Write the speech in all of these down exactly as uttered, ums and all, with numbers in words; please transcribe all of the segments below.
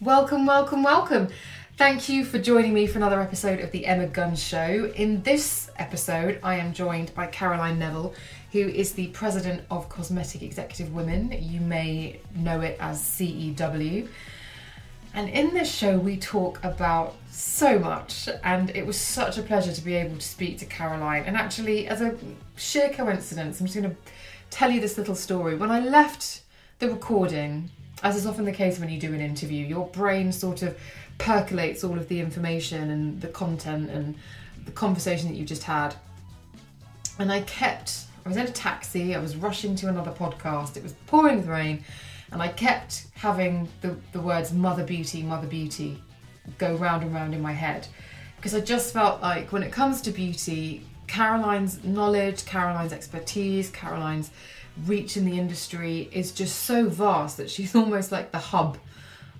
Welcome, welcome, welcome. Thank you for joining me for another episode of The Emma Gunn Show. In this episode, I am joined by Caroline Neville, who is the president of Cosmetic Executive Women. You may know it as C E W. And in this show, we talk about so much, and it was such a pleasure to be able to speak to Caroline. And actually, as a sheer coincidence, I'm just going to tell you this little story. When I left the recording, as is often the case when you do an interview, your brain sort of percolates all of the information and the content and the conversation that you've just had. And I kept, I was in a taxi, I was rushing to another podcast, it was pouring with rain, and I kept having the, the words mother beauty, mother beauty go round and round in my head. Because I just felt like when it comes to beauty, Caroline's knowledge, Caroline's expertise, Caroline's reach in the industry is just so vast that she's almost like the hub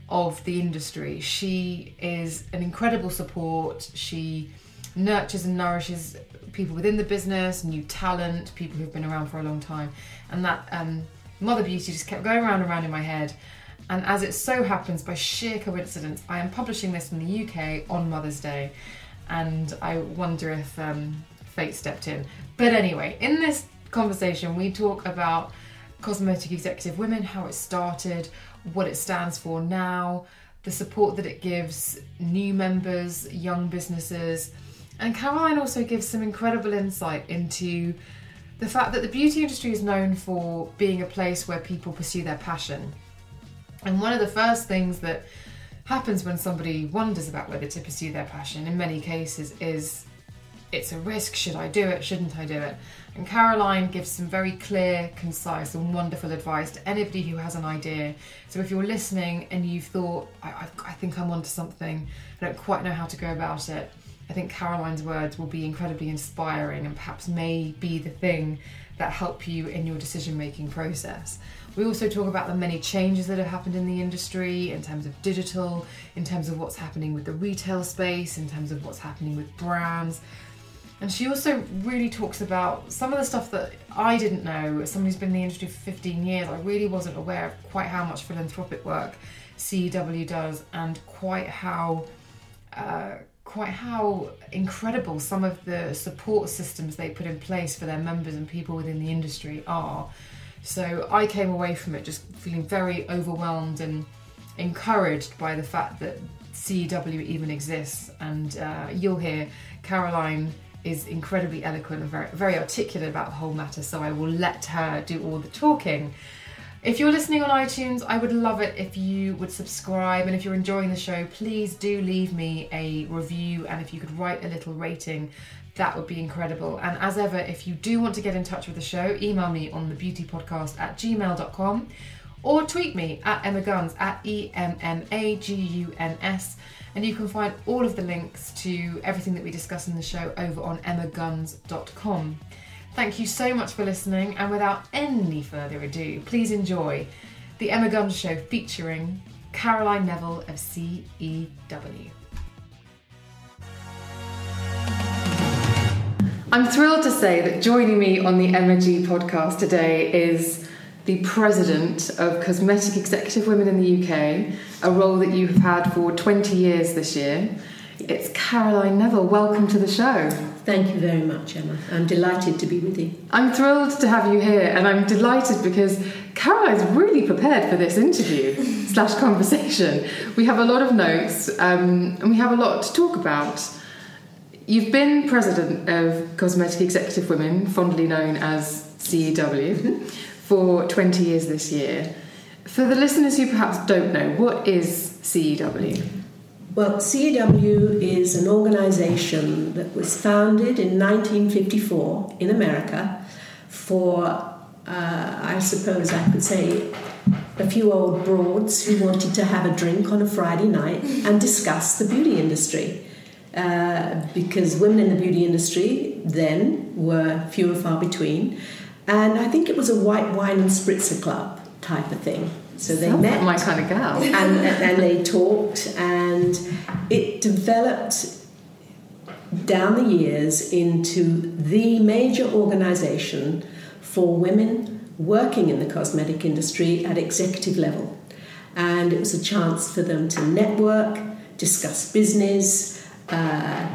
of the industry. She is an incredible support. She nurtures and nourishes people within the business, new talent, people who've been around for a long time. And that um, mother beauty just kept going round and round in my head. And as it so happens, by sheer coincidence, I am publishing this in the U K on Mother's Day. And I wonder if um, fate stepped in. But anyway, in this conversation, we talk about Cosmetic Executive Women, how it started, what it stands for now, the support that it gives new members, young businesses. And Caroline also gives some incredible insight into the fact that the beauty industry is known for being a place where people pursue their passion. And one of the first things that happens when somebody wonders about whether to pursue their passion, in many cases, is it's a risk. Should I do it? Shouldn't I do it? And Caroline gives some very clear, concise and wonderful advice to anybody who has an idea. So if you're listening and you've thought, I, I, I think I'm onto something, I don't quite know how to go about it, I think Caroline's words will be incredibly inspiring and perhaps may be the thing that help you in your decision-making process. We also talk about the many changes that have happened in the industry in terms of digital, in terms of what's happening with the retail space, in terms of what's happening with brands. And she also really talks about some of the stuff that I didn't know. As somebody who's been in the industry for fifteen years, I really wasn't aware of quite how much philanthropic work C E W does, and quite how uh, quite how incredible some of the support systems they put in place for their members and people within the industry are. So I came away from it just feeling very overwhelmed and encouraged by the fact that C E W even exists. And uh, you'll hear Caroline is incredibly eloquent and very, very articulate about the whole matter, so I will let her do all the talking. If you're listening on iTunes, I would love it if you would subscribe, and if you're enjoying the show, please do leave me a review, and if you could write a little rating, that would be incredible. And as ever, if you do want to get in touch with the show, email me on the beauty podcast at gmail dot com or tweet me at Emma Guns, at E M M A G U N S. And you can find all of the links to everything that we discuss in the show over on emma guns dot com. Thank you so much for listening, and without any further ado, please enjoy The Emma Gunn Show featuring Caroline Neville of C E W. I'm thrilled to say that joining me on the M G podcast today is the president of Cosmetic Executive Women in the U K, a role that you have had for twenty years this year. It's Caroline Neville. Welcome to the show. Thank you very much, Emma. I'm delighted to be with you. I'm thrilled to have you here, and I'm delighted because Caroline's really prepared for this interview slash conversation. We have a lot of notes, um, and we have a lot to talk about. You've been president of Cosmetic Executive Women, fondly known as C E W, for twenty years this year. For the listeners who perhaps don't know, what is C E W? Well, C E W is an organization that was founded in nineteen fifty-four in America for, uh, I suppose I could say, a few old broads who wanted to have a drink on a Friday night and discuss the beauty industry. Uh, because women in the beauty industry then were few and far between. And I think it was a white wine and spritzer club type of thing. So they Sounds met. Like my kind of girl. And, and they talked, and it developed down the years into the major organization for women working in the cosmetic industry at executive level. And it was a chance for them to network, discuss business. Uh,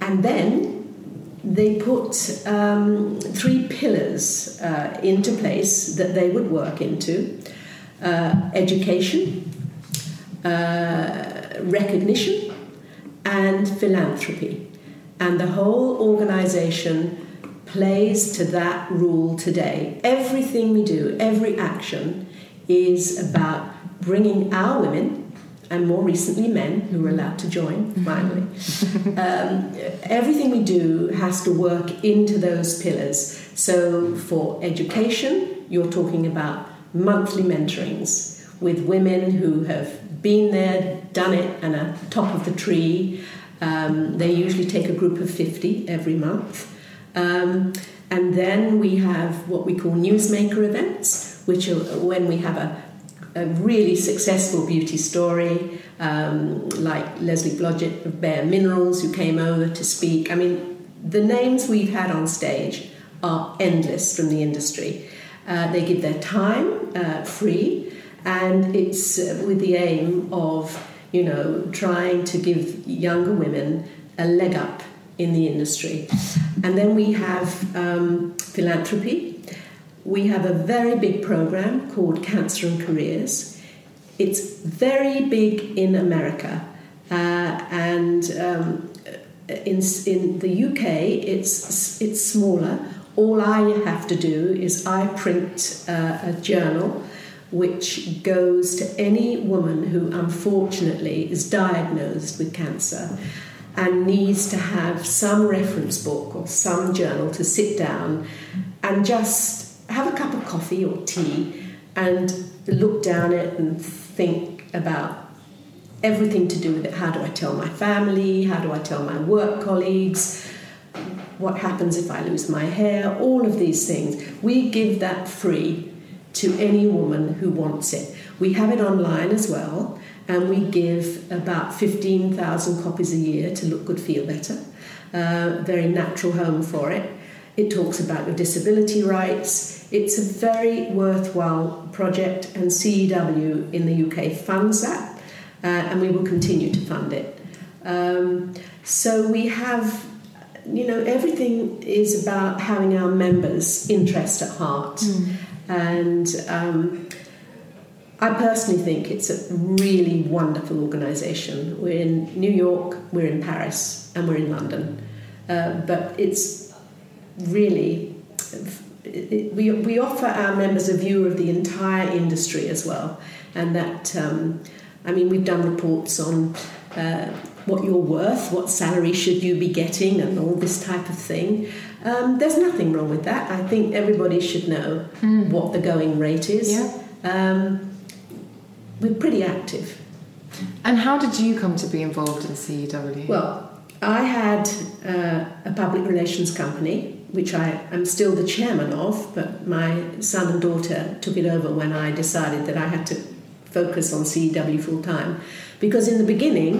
and then they put um, three pillars uh, into place that they would work into. Uh, education, uh, recognition, and philanthropy. And the whole organization plays to that rule today. Everything we do, every action, is about bringing our women, and more recently men, who were allowed to join, finally. um, everything we do has to work into those pillars. So for education, you're talking about monthly mentorings with women who have been there, done it, and are top of the tree. Um, they usually take a group of fifty every month. Um, and then we have what we call newsmaker events, which are when we have a a really successful beauty story, um, like Leslie Blodgett of Bare Minerals, who came over to speak. I mean, the names we've had on stage are endless from the industry. Uh, they give their time uh, free, and it's uh, with the aim of, you know, trying to give younger women a leg up in the industry. And then we have um, philanthropy. We have a very big program called Cancer and Careers. It's very big in America. Uh, and um, in, in the U K, it's it's smaller. All I have to do is I print uh, a journal which goes to any woman who unfortunately is diagnosed with cancer and needs to have some reference book or some journal to sit down and just have a cup of coffee or tea and look down it and think about everything to do with it. How do I tell my family? How do I tell my work colleagues? What happens if I lose my hair? All of these things. We give that free to any woman who wants it. We have it online as well, and we give about fifteen thousand copies a year to Look Good Feel Better. Uh, very natural home for it. It talks about your disability rights. It's a very worthwhile project, and C E W in the U K funds that, uh, and we will continue to fund it. Um, so we have, you know, everything is about having our members' interest at heart. Mm. And um, I personally think it's a really wonderful organisation. We're in New York, we're in Paris, and we're in London. Uh, but it's really, we we offer our members a view of the entire industry as well, and that um, I mean we've done reports on uh, what you're worth, what salary should you be getting, and all this type of thing. Um, there's nothing wrong with that. I think everybody should know mm. what the going rate is. Yeah. Um, we're pretty active. And how did you come to be involved in C E W? Well, I had uh, a public relations company, which I am still the chairman of, but my son and daughter took it over when I decided that I had to focus on C E W full-time. Because in the beginning,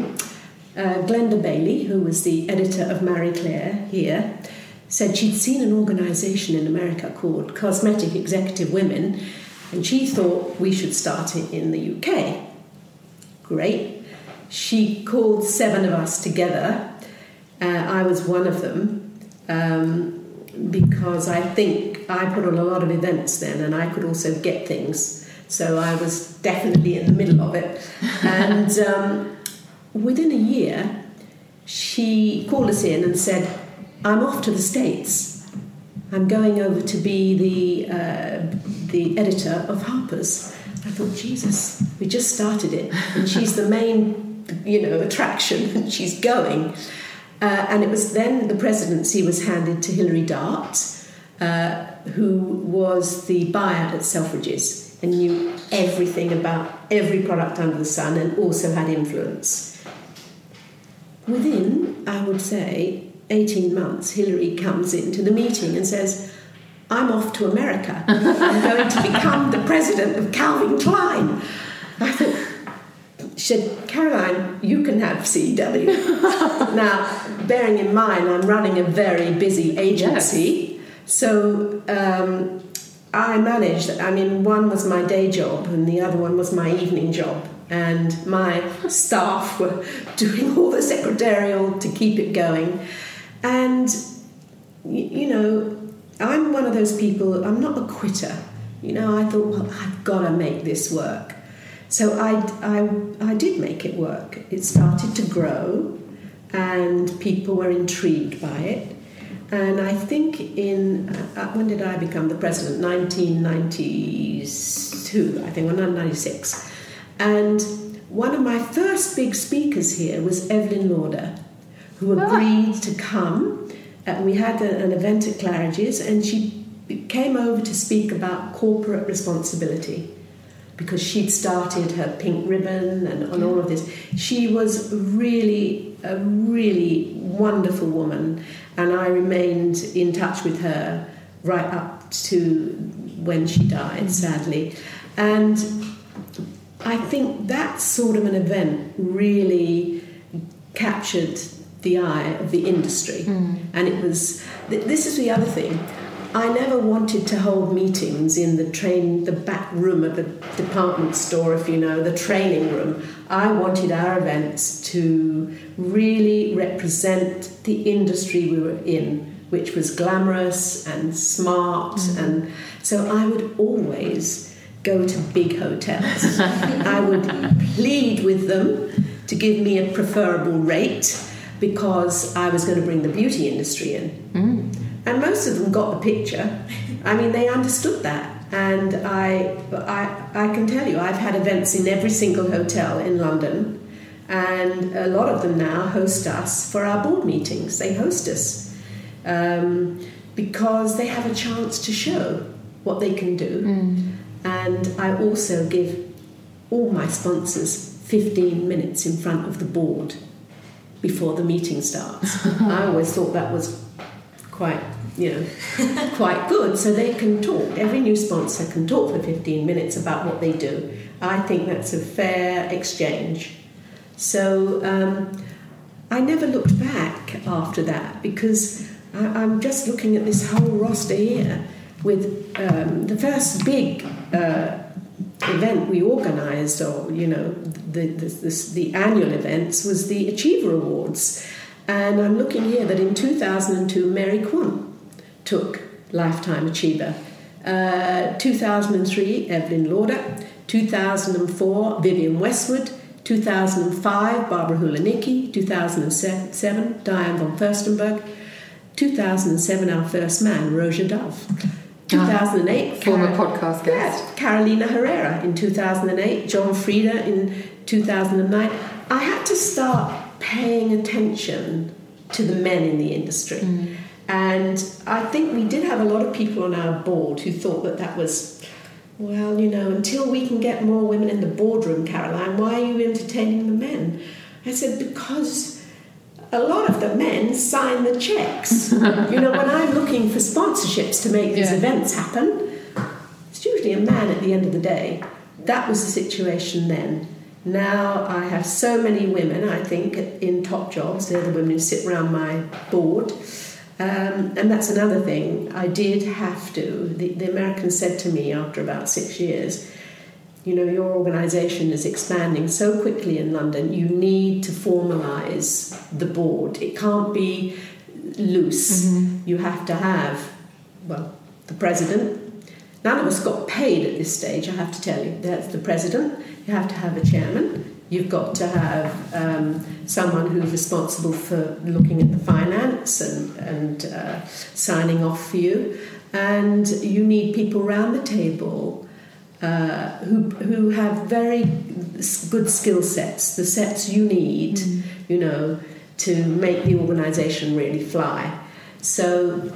uh, Glenda Bailey, who was the editor of Marie Claire here, said she'd seen an organisation in America called Cosmetic Executive Women, and she thought we should start it in the U K. Great. She called seven of us together. Uh, I was one of them. Um... Because I think I put on a lot of events then, and I could also get things. So I was definitely in the middle of it. And um, within a year, she called us in and said, I'm off to the States. I'm going over to be the uh, the editor of Harper's. I thought, Jesus, we just started it. And she's the main you know, attraction that she's going. Uh, and it was then the presidency was handed to Hilary Dart, uh, who was the buyer at Selfridges and knew everything about every product under the sun and also had influence. Within, I would say, eighteen months, Hilary comes into the meeting and says, I'm off to America. I'm going to become the president of Calvin Klein. I thought, she said, Caroline, you can have C W. Now, bearing in mind, I'm running a very busy agency. Yes. So um, I managed, I mean, one was my day job and the other one was my evening job. And my staff were doing all the secretarial to keep it going. And, you, you know, I'm one of those people, I'm not a quitter. You know, I thought, well, I've got to make this work. So I, I, I did make it work. It started to grow and people were intrigued by it. And I think in, uh, when did I become the president? nineteen ninety-two, I think, or nineteen ninety-six. And one of my first big speakers here was Evelyn Lauder, who agreed oh. to come. Uh, we had a, an event at Claridge's and she came over to speak about corporate responsibility, because she'd started her pink ribbon and on all of this. She was really, a really wonderful woman, and I remained in touch with her right up to when she died, sadly. And I think that sort of an event really captured the eye of the industry. Mm. And it was... Th- this is the other thing. I never wanted to hold meetings in the train, the back room of the department store, if you know, the training room. I wanted our events to really represent the industry we were in, which was glamorous and smart. Mm-hmm. And so I would always go to big hotels. I would plead with them to give me a preferable rate because I was going to bring the beauty industry in. Mm. And most of them got the picture. I mean, they understood that. And I, I I can tell you, I've had events in every single hotel in London. And a lot of them now host us for our board meetings. They host us um, because they have a chance to show what they can do. Mm. And I also give all my sponsors fifteen minutes in front of the board before the meeting starts. I always thought that was quite, you know, quite good. So they can talk. Every new sponsor can talk for fifteen minutes about what they do. I think that's a fair exchange. So um, I never looked back after that, because I, I'm just looking at this whole roster here with um, the first big uh, event we organised, or, you know, the, the, the, the annual events was the Achiever Awards. And I'm looking here that in two thousand two, Mary Kwan took Lifetime Achiever. Uh, two thousand three, Evelyn Lauder. two thousand four, Vivienne Westwood. two thousand five, Barbara Hulanicki. two thousand seven, Diane von Furstenberg. two thousand seven, our first man, Roger Dove. two thousand eight, ah, former Car- podcast guest. Yeah, Carolina Herrera in two thousand eight. John Frieda in two thousand nine. I had to start paying attention to the men in the industry. Mm. And I think we did have a lot of people on our board who thought that that was, well, you know, until we can get more women in the boardroom, Caroline, why are you entertaining the men? I said, because a lot of the men sign the checks. You know, when I'm looking for sponsorships to make these yeah. events happen, it's usually a man at the end of the day. That was the situation then. Now I have so many women, I think, in top jobs. They're the women who sit around my board. Um, and that's another thing. I did have to. The, the Americans said to me after about six years, you know, your organisation is expanding so quickly in London, you need to formalise the board. It can't be loose. Mm-hmm. You have to have, well, the president. None of us got paid at this stage, I have to tell you. That's the president. You have to have a chairman. You've got to have um, someone who's responsible for looking at the finance and, and uh, signing off for you. And you need people round the table uh, who who have very good skill sets, the sets you need, mm. you know, to make the organisation really fly. So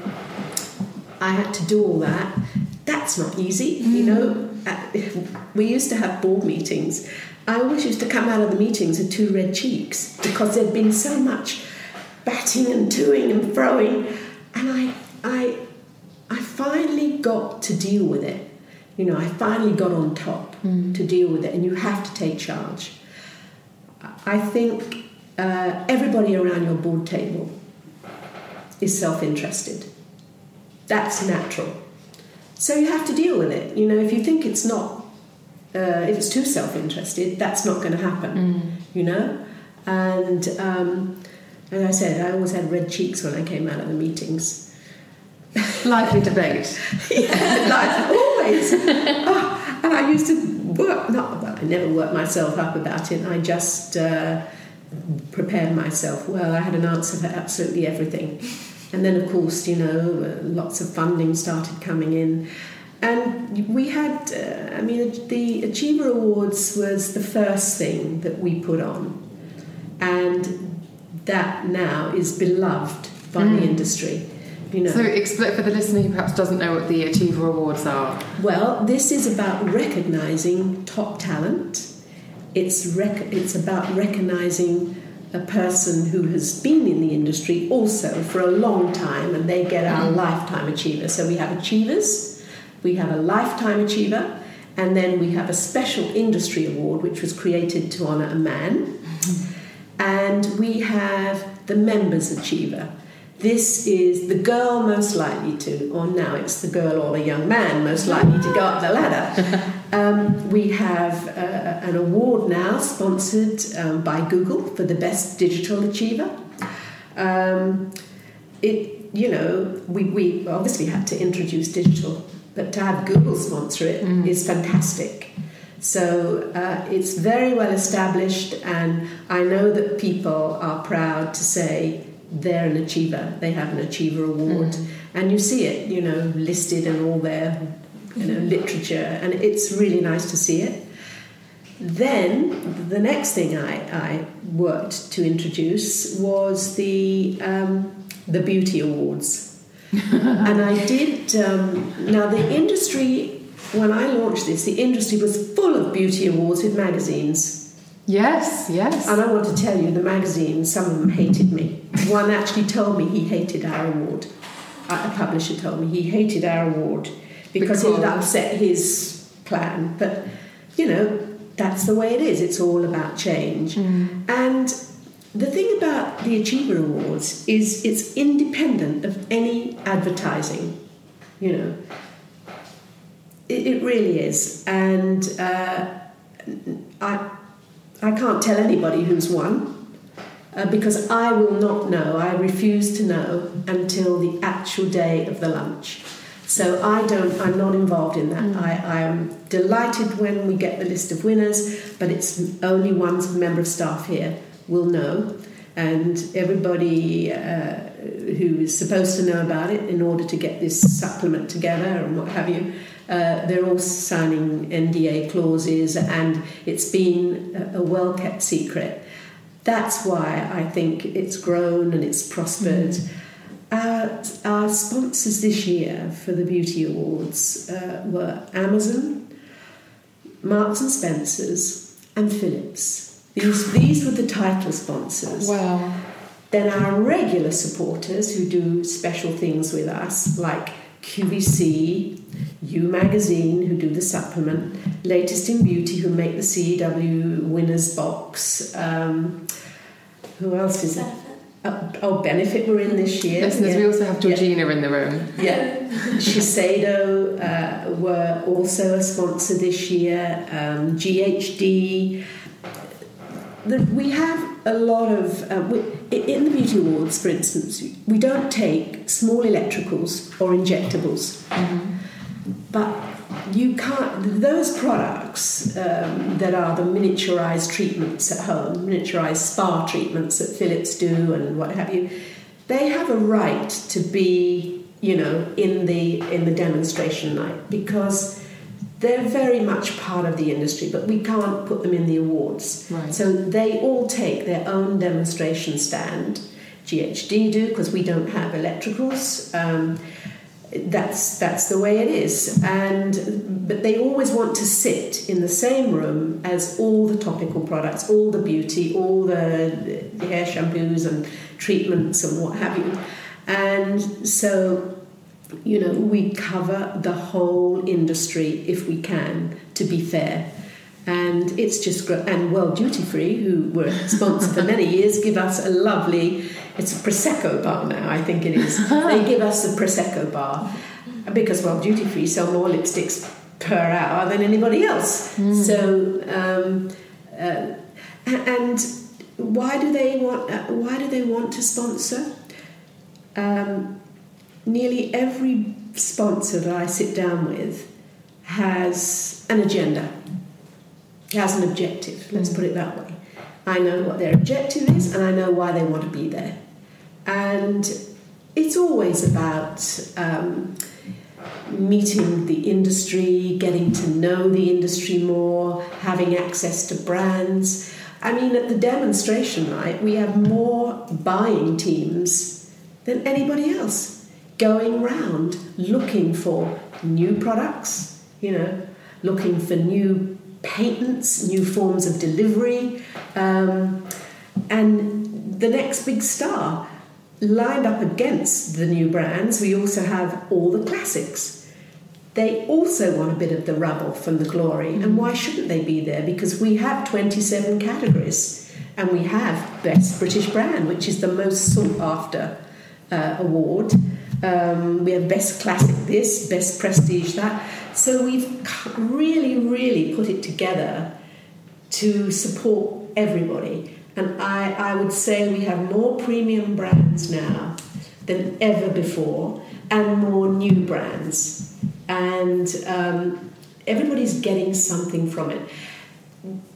I had to do all that. That's not easy, mm. you know. We used to have board meetings. I always used to come out of the meetings with two red cheeks because there'd been so much batting and toing and throwing, and I, I, I finally got to deal with it. You know, I finally got on top mm. to deal with it, and you have to take charge. I think uh, everybody around your board table is self-interested. That's natural. So you have to deal with it. You know, if you think it's not, uh, if it's too self-interested, that's not going to happen, mm. you know? And um, as I said, I always had red cheeks when I came out of the meetings. Lively debate. Yeah, like, always. Oh, and I used to work, not, well, I never worked myself up about it. I just uh, prepared myself well. I had an answer for absolutely everything. And then, of course, you know, lots of funding started coming in. And we had, uh, I mean, the Achiever Awards was the first thing that we put on. And that now is beloved by mm. the industry. You know. So, explain for the listener who perhaps doesn't know what the Achiever Awards are. Well, this is about recognising top talent. It's rec- It's about recognising a person who has been in the industry also for a long time, and they get our lifetime achiever. So we have achievers, we have a lifetime achiever, and then we have a special industry award which was created to honour a man. And we have the members achiever. This is the girl most likely to, or now it's the girl or a young man most likely to go up the ladder. Um, we have uh, an award now sponsored um, by Google for the best digital achiever. Um, it, you know, we, we obviously had to introduce digital, but to have Google sponsor it mm. is fantastic. So uh, it's very well established, and I know that people are proud to say they're an achiever. They have an Achiever Award, mm. and you see it, you know, listed in all their, you know, literature, and it's really nice to see it. Then the next thing I, I worked to introduce was the um, the Beauty Awards, and I did. Um, now the industry, when I launched this, the industry was full of beauty awards with magazines. Yes, yes. And I want to tell you, the magazine, some of them hated me. One actually told me he hated our award. A publisher told me he hated our award because, because it would upset his plan. But, you know, that's the way it is. It's all about change. Mm. And the thing about the Achiever Awards is it's independent of any advertising, you know. It, it really is. And uh, I... I can't tell anybody who's won uh, because I will not know. I refuse to know until the actual day of the lunch. So I don't, I'm not involved in that. Mm. I am delighted when we get the list of winners, but it's only one member of staff here will know. And everybody uh, who is supposed to know about it in order to get this supplement together and what have you, Uh, they're all signing N D A clauses, and it's been a, a well-kept secret. That's why I think it's grown and it's prospered. Mm. Uh, our sponsors this year for the Beauty Awards uh, were Amazon, Marks and Spencer's, and Philips. These these were the title sponsors. Wow. Then our regular supporters who do special things with us, like Q V C, You Magazine, who do the supplement, Latest in Beauty, who make the C E W Winners Box. Um, who else is there? Oh, oh, Benefit were in this year. Listeners, yeah. We also have Georgina yeah. in the room. Yeah. Shiseido uh, were also a sponsor this year. Um, G H D. The, we have a lot of... Uh, we, in the Beauty Awards, for instance, we don't take small electricals or injectables. Mm-hmm. But you can't, those products um, that are the miniaturised treatments at home, miniaturised spa treatments that Philips do and what have you, they have a right to be, you know, in the in the demonstration night because They're very much part of the industry, but we can't put them in the awards. Right. So they all take their own demonstration stand. G H D do, because we don't have electricals. Um, that's that's the way it is. And but they always want to sit in the same room as all the topical products, all the beauty, all the, the hair shampoos and treatments and what have you. And so, you know, we cover the whole industry if we can, to be fair. And it's just great. And World Duty Free, who were sponsored for many years, give us a lovely, it's a Prosecco bar now, I think it is. They give us a Prosecco bar because World Duty Free sell more lipsticks per hour than anybody else. Mm. So, um, uh, and why do they want? Uh, why do they want to sponsor? Um, nearly every sponsor that I sit down with has an agenda. Has an objective, let's put it that way. I know what their objective is and I know why they want to be there. And it's always about um, meeting the industry, getting to know the industry more, having access to brands. I mean, at the demonstration night, we have more buying teams than anybody else going round looking for new products, you know, looking for new patents, new forms of delivery, um, and the next big star. Lined up against the new brands, we also have all the classics. They also want a bit of the rubble from the glory, and why shouldn't they be there? Because we have twenty-seven categories, and we have Best British Brand, which is the most sought-after uh, award. Um, we have Best Classic this, Best Prestige that. So we've really, really put it together to support everybody. And I, I would say we have more premium brands now than ever before, and more new brands. And um, everybody's getting something from it.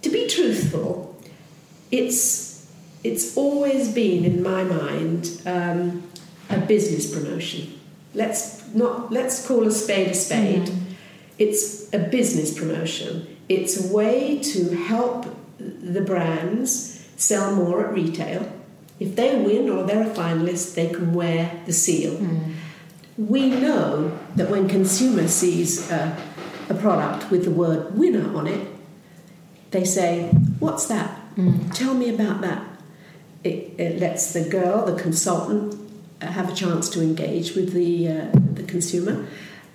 To be truthful, it's, it's always been, in my mind, um, a business promotion. Let's not let's call a spade a spade. Mm. It's a business promotion. It's a way to help the brands sell more at retail. If they win or they're a finalist, they can wear the seal. Mm. We know that when consumer sees a, a product with the word winner on it, they say, "What's that? Mm. Tell me about that." It, it lets the girl, the consultant, have a chance to engage with the uh, the consumer.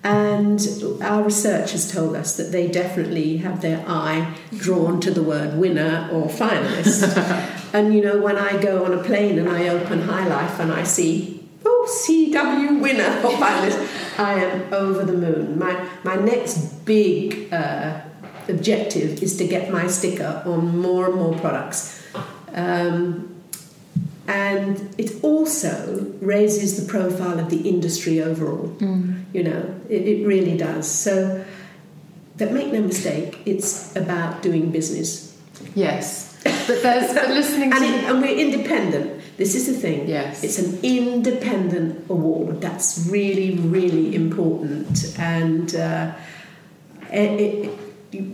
And our research has told us that they definitely have their eye drawn to the word winner or finalist. And, you know, when I go on a plane and I open High Life and I see, oh, C W winner or finalist, I am over the moon. My, my next big uh, objective is to get my sticker on more and more products. Um, And it also raises the profile of the industry overall. Mm. You know, it, it really does. So, but make no mistake, it's about doing business. Yes. But there's but listening to... And, it, and we're independent. This is the thing. Yes. It's an independent award. That's really, really important. And uh, it, it,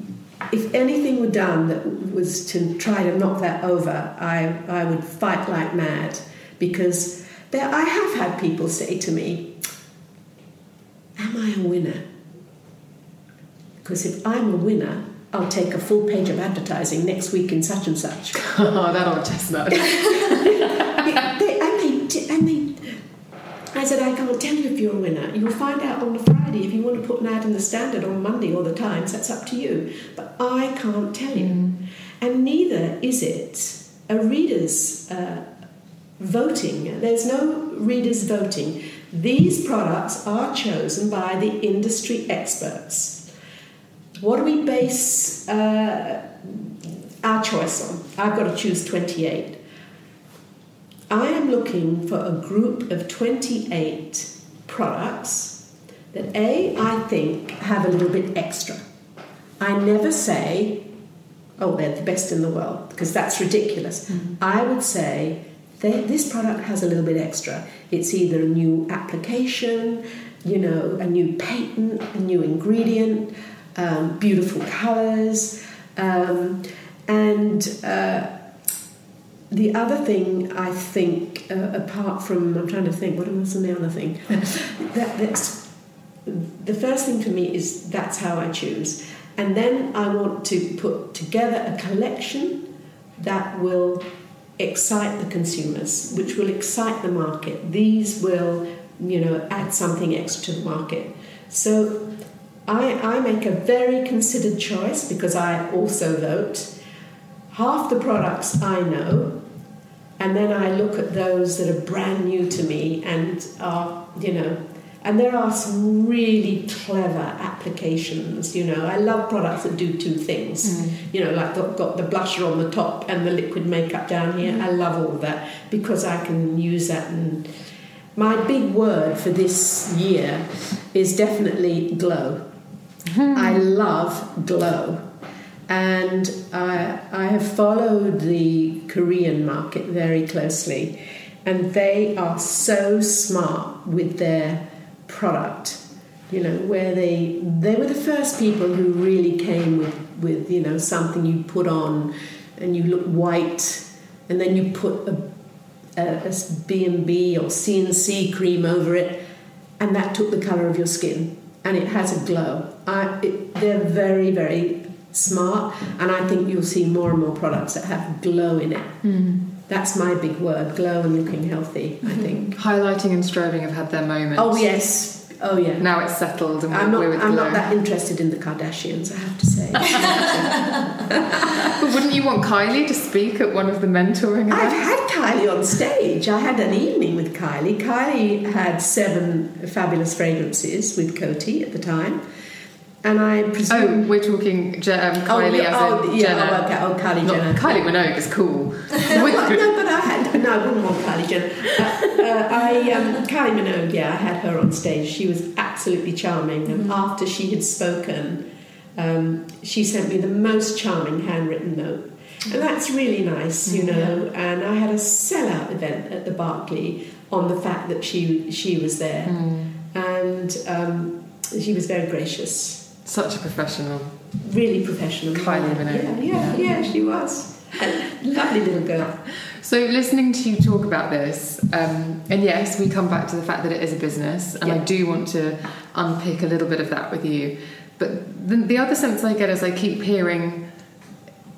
if anything were done that was to try to knock that over, I, I would fight like mad, because there I have had people say to me, "Am I a winner? Because if I'm a winner, I'll take a full page of advertising next week in such and such." Oh, that old chestnut. I said, "I can't tell you if you're a winner. You'll find out on the Friday. If you want to put an ad in the Standard on Monday or the Times, that's up to you. But I can't tell you." Mm. And neither is it a reader's uh, voting. There's no reader's voting. These products are chosen by the industry experts. What do we base uh, our choice on? I've got to choose twenty-eight. I am looking for a group of twenty-eight products that, A, I think have a little bit extra. I never say, "Oh, they're the best in the world," because that's ridiculous. Mm-hmm. I would say, they, this product has a little bit extra. It's either a new application, you know, a new patent, a new ingredient, um, beautiful colours. Um, and uh, the other thing I think, uh, apart from, I'm trying to think, what was the other thing? that, that's, the first thing for me is that's how I choose. And then I want to put together a collection that will excite the consumers, which will excite the market. These will, you know, add something extra to the market. So I, I make a very considered choice because I also vote. Half the products I know, and then I look at those that are brand new to me and are, you know, and there are some really clever applications, you know. I love products that do two things, mm. you know, like got, got the blusher on the top and the liquid makeup down here. Mm. I love all of that because I can use that. And my big word for this year is definitely glow. Mm. I love glow. And I, I have followed the Korean market very closely. And they are so smart with their product, you know, where they they were the first people who really came with, with you know, something you put on and you look white, and then you put a, a, a B and B or C and C cream over it, and that took the colour of your skin and it has a glow. I, it, they're very, very smart, and I think you'll see more and more products that have glow in it. Mm. That's my big word, glow and looking healthy, I think. Highlighting and strobing have had their moment. Oh, yes. Oh, yeah. Now it's settled and we're, I'm not, we're with I'm glow. Not that interested in the Kardashians, I have to say. But wouldn't you want Kylie to speak at one of the mentoring events? I've had Kylie on stage. I had an evening with Kylie. Kylie had seven fabulous fragrances with Coty at the time. And I presume... Oh, we're talking um, Kylie oh, as in oh, yeah, Jenner. Oh, okay. Oh, Kylie Jenner. Not Kylie Minogue is cool. well, no, but I had... No, I wouldn't want Kylie Jenner. Uh, uh, I, um, Kylie Minogue, yeah, I had her on stage. She was absolutely charming. And mm-hmm. after she had spoken, um, she sent me the most charming handwritten note. And that's really nice, you mm-hmm. know. And I had a sellout event at the Berkeley on the fact that she, she was there. Mm. And um, she was very gracious. Such a professional. Really professional. Kylie Minogue. Yeah, yeah, yeah, she was. Lovely little girl. So listening to you talk about this, um, and yes, we come back to the fact that it is a business, and yeah. I do want to unpick a little bit of that with you. But the, the other sense I get is I keep hearing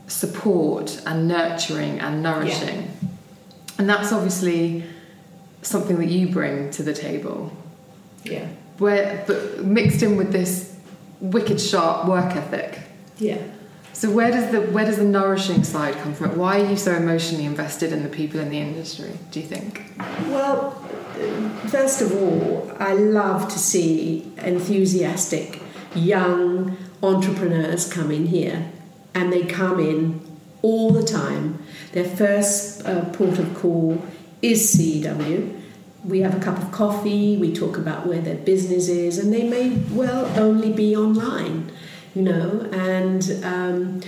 support and nurturing and nourishing. Yeah. And that's obviously something that you bring to the table. Yeah. Where, but mixed in with this wicked sharp work ethic. Yeah. So where does the where does the nourishing side come from it? Why are you so emotionally invested in the people in the industry, do you think? Well, first of all, I love to see enthusiastic young entrepreneurs come in here, and they come in all the time. Their first uh, port of call is C E W. We have a cup of coffee, we talk about where their business is, and they may well only be online, you know, and um,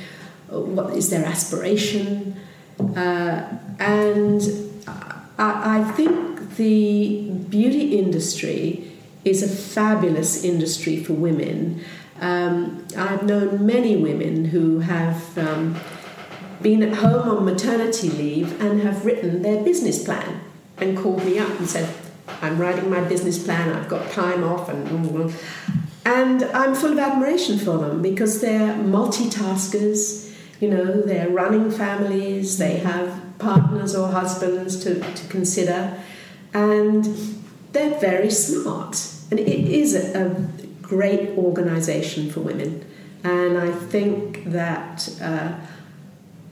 what is their aspiration. Uh, and I, I think the beauty industry is a fabulous industry for women. Um, I've known many women who have um, been at home on maternity leave and have written their business plan. And called me up and said, I'm writing my business plan, I've got time off, and blah, blah, blah. And I'm full of admiration for them because they're multitaskers, you know, they're running families, they have partners or husbands to, to consider, and they're very smart. And it is a, a great organisation for women. And I think that... Uh,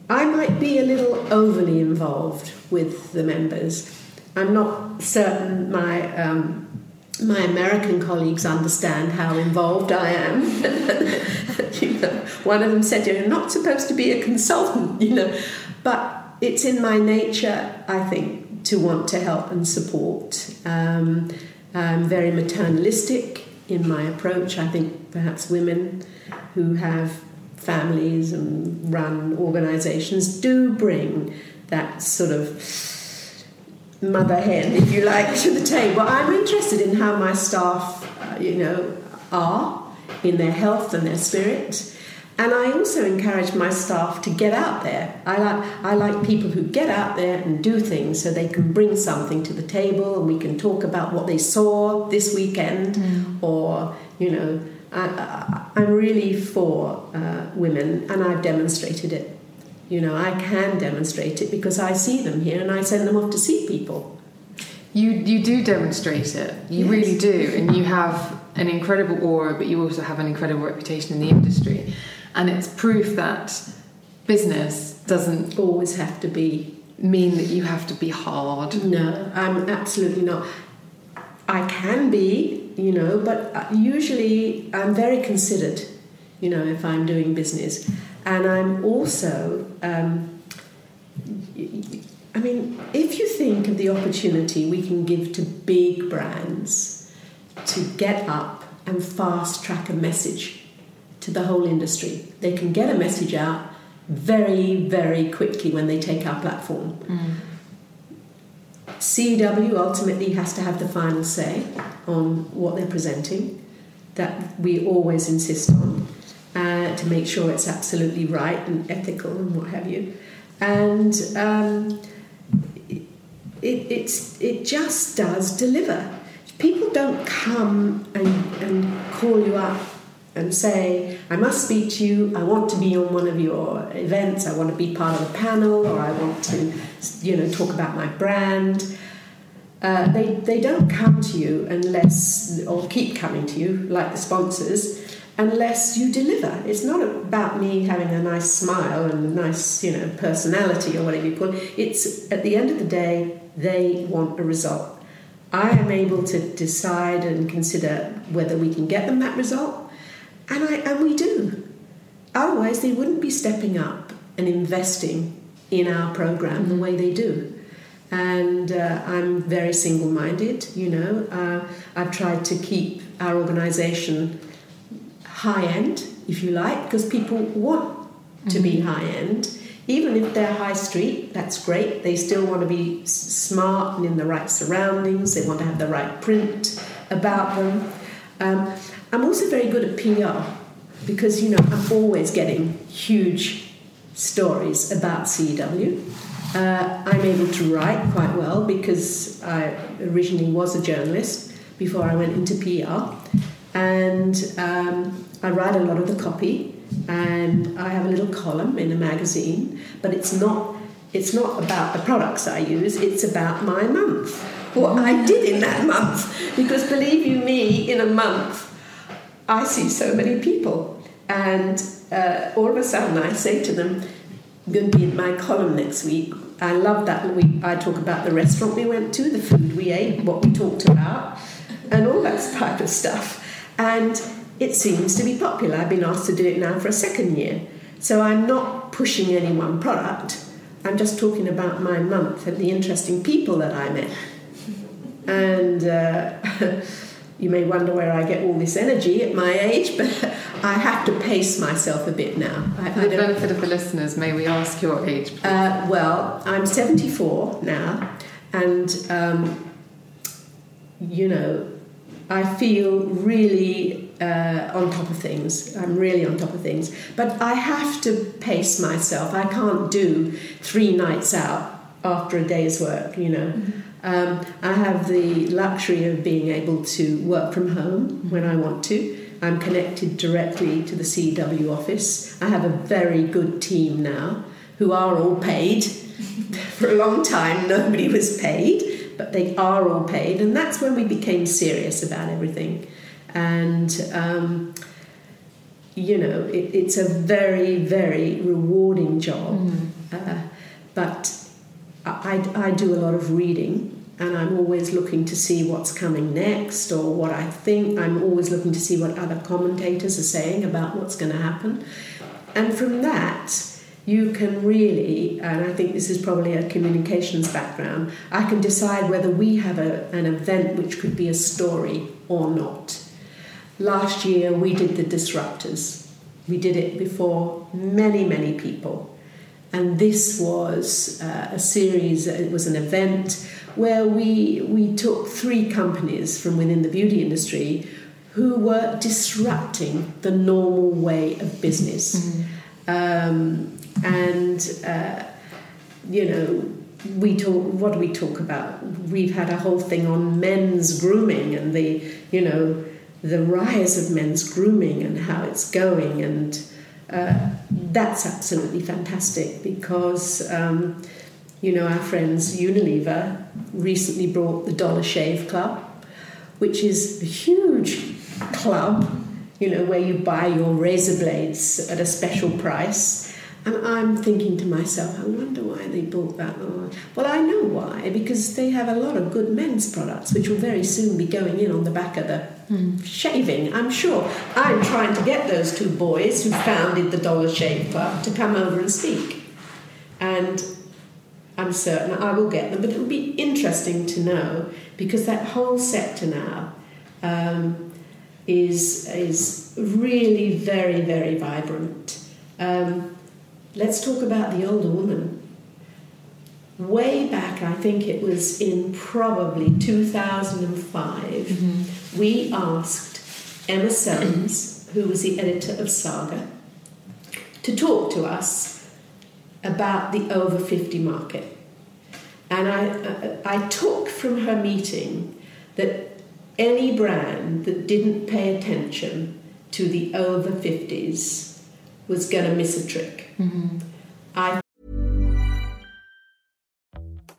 I might be a little overly involved with the members. I'm not certain my um, my American colleagues understand how involved I am. You know, one of them said, "You're not supposed to be a consultant," you know. But it's in my nature, I think, to want to help and support. Um, I'm very maternalistic in my approach. I think perhaps women who have families and run organisations do bring that sort of mother hen, if you like, to the table. I'm interested in how my staff, uh, you know, are in their health and their spirit. And I also encourage my staff to get out there. I like I like people who get out there and do things so they can bring something to the table, and we can talk about what they saw this weekend. Mm. Or, you know, I, I, I'm really for uh, women, and I've demonstrated it. You know, I can demonstrate it because I see them here and I send them off to see people. You you do demonstrate it. You yes. really do. And you have an incredible aura, but you also have an incredible reputation in the industry. And it's proof that business doesn't always have to be mean that you have to be hard. No, I'm absolutely not. I can be, you know, but usually I'm very considered, you know, if I'm doing business. And I'm also, um, I mean, if you think of the opportunity we can give to big brands to get up and fast track a message to the whole industry. They can get a message out very, very quickly when they take our platform. Mm. C E W ultimately has to have the final say on what they're presenting, that we always insist on, uh, to make sure it's absolutely right and ethical and what have you. And um, it, it's, it just does deliver. People don't come and, and call you up and say, I must speak to you, I want to be on one of your events, I want to be part of a panel, or I want to, you know, talk about my brand. Uh, they they don't come to you unless, or keep coming to you, like the sponsors, unless you deliver. It's not about me having a nice smile and a nice, you know, personality or whatever you call it. It's, at the end of the day, they want a result. I am able to decide and consider whether we can get them that result. And I and we do. Otherwise, they wouldn't be stepping up and investing in our program the way they do. And uh, I'm very single-minded, you know. Uh, I've tried to keep our organisation high-end, if you like, because people want to mm-hmm. be high-end. Even if they're high street, that's great. They still want to be s- smart and in the right surroundings. They want to have the right print about them. Um, I'm also very good at P R because, you know, I'm always getting huge stories about C E W. Uh, I'm able to write quite well because I originally was a journalist before I went into P R. And um, I write a lot of the copy, and I have a little column in a magazine, but it's not, it's not about the products I use, it's about my month, what I did in that month. Because believe you me, in a month, I see so many people, and uh, all of a sudden I say to them, I'm going to be in my column next week. I love that. We, I talk about the restaurant we went to, the food we ate, what we talked about, and all that type of stuff. And it seems to be popular. I've been asked to do it now for a second year. So I'm not pushing any one product. I'm just talking about my month and the interesting people that I met. And... Uh, You may wonder where I get all this energy at my age, but I have to pace myself a bit now. I, For the I benefit of the listeners, may we ask your age, please? Uh, well, I'm seventy-four now, and, um, you know, I feel really uh, on top of things. I'm really on top of things. But I have to pace myself. I can't do three nights out after a day's work, you know. Mm-hmm. Um, I have the luxury of being able to work from home when I want to. I'm connected directly to the C E W office. I have a very good team now who are all paid. For a long time, nobody was paid, but they are all paid. And that's when we became serious about everything. And, um, you know, it, it's a very, very rewarding job. Mm. Uh, but... I, I do a lot of reading, and I'm always looking to see what's coming next or what I think. I'm always looking to see what other commentators are saying about what's going to happen. And from that, you can really, and I think this is probably a communications background, I can decide whether we have a, an event which could be a story or not. Last year, we did the Disruptors. We did it before many, many people. And this was uh, a series, it was an event where we we took three companies from within the beauty industry who were disrupting the normal way of business. Mm-hmm. Um, and, uh, you know, we talk, what do we talk about? We've had a whole thing on men's grooming and the, you know, the rise of men's grooming and how it's going. And uh, that's absolutely fantastic because, um, you know, our friends Unilever recently brought the Dollar Shave Club, which is a huge club, you know, where you buy your razor blades at a special price. And I'm thinking to myself, I wonder why they bought that. Well, I know why, because they have a lot of good men's products, which will very soon be going in on the back of the mm. shaving, I'm sure. I'm trying to get those two boys who founded the Dollar Shave Club to come over and speak. And I'm certain I will get them. But it will be interesting to know, because that whole sector now... Um, is is really very, very vibrant. Um, let's talk about the older woman. Way back, I think it was in probably two thousand five, mm-hmm. we asked Emma Soames, who was the editor of Saga, to talk to us about the over fifty market. And I I, I took from her meeting that any brand that didn't pay attention to the over fifties was going to miss a trick. Mm-hmm. I-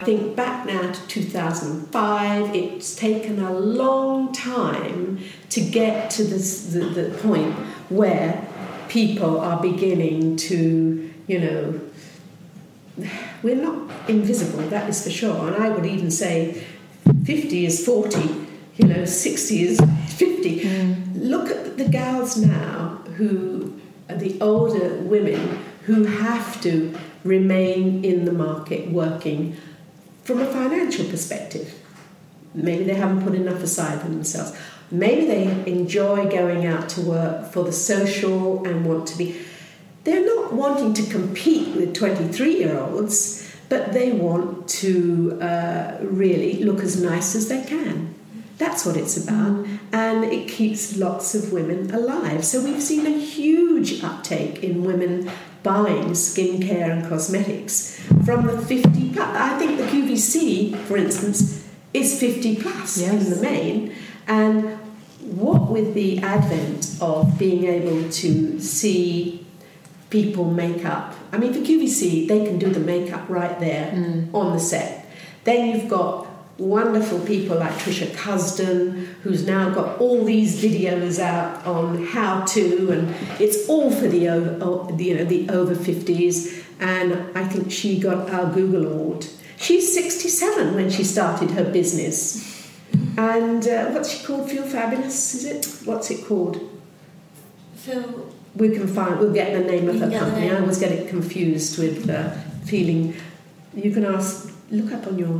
I think back now to two thousand five, it's taken a long time to get to this, the, the point where people are beginning to, you know... We're not invisible, that is for sure. And I would even say fifty is forty, you know, sixty is fifty. Mm. Look at the gals now who are the older women who have to remain in the market working from a financial perspective. Maybe they haven't put enough aside for themselves. Maybe they enjoy going out to work for the social and want to be... They're not wanting to compete with twenty-three-year-olds, but they want to uh, really look as nice as they can. That's what it's about. And it keeps lots of women alive. So we've seen a huge uptake in women buying skincare and cosmetics from the fifty plus. I think the Q V C, for instance, is fifty plus yes. in the main. And what with the advent of being able to see... people make up. I mean, for Q V C, they can do the makeup right there mm. on the set. Then you've got wonderful people like Trisha Cusdon, who's now got all these videos out on how to, and it's all for the over, you know, the over fifties. And I think she got our Google award. She's sixty-seven when she started her business. And uh, what's she called? Feel Fabulous, is it? What's it called? Phil. We can find. We'll get the name of her company. I always get it confused with uh, feeling. You can ask. Look up on your.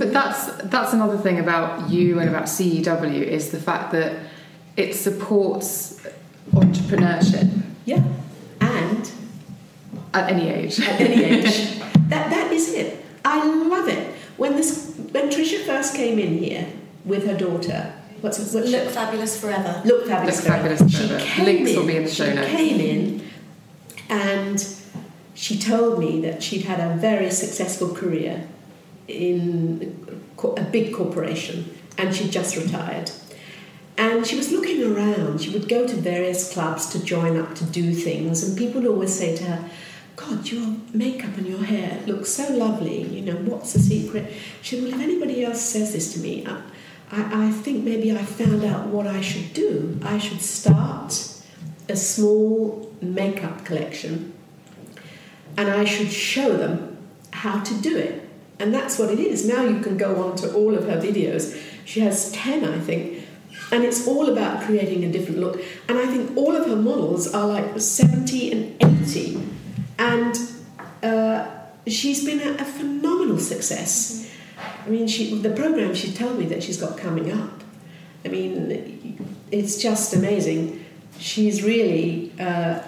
But that's that's another thing about you and about C E W is the fact that it supports entrepreneurship. Yeah, and at any age. At any age. That that is it. I love it. When this when Tricia first came in here with her daughter. What's, what's Look she? Fabulous Forever. Look Fabulous Look Forever. Fabulous forever. She came Links in, will be in the show notes. She came in and she told me that she'd had a very successful career in a big corporation and she'd just retired. And she was looking around. She would go to various clubs to join up to do things, and people would always say to her, God, your makeup and your hair look so lovely. You know, what's the secret? She said, well, if anybody else says this to me, I, I, I think maybe I found out what I should do. I should start a small makeup collection, and I should show them how to do it. And that's what it is. Now you can go on to all of her videos. She has ten, I think, and it's all about creating a different look. And I think all of her models are like seventy and eighty, and uh, she's been a, a phenomenal success. I mean, she, the program she told me that she's got coming up, I mean, it's just amazing. She's really uh,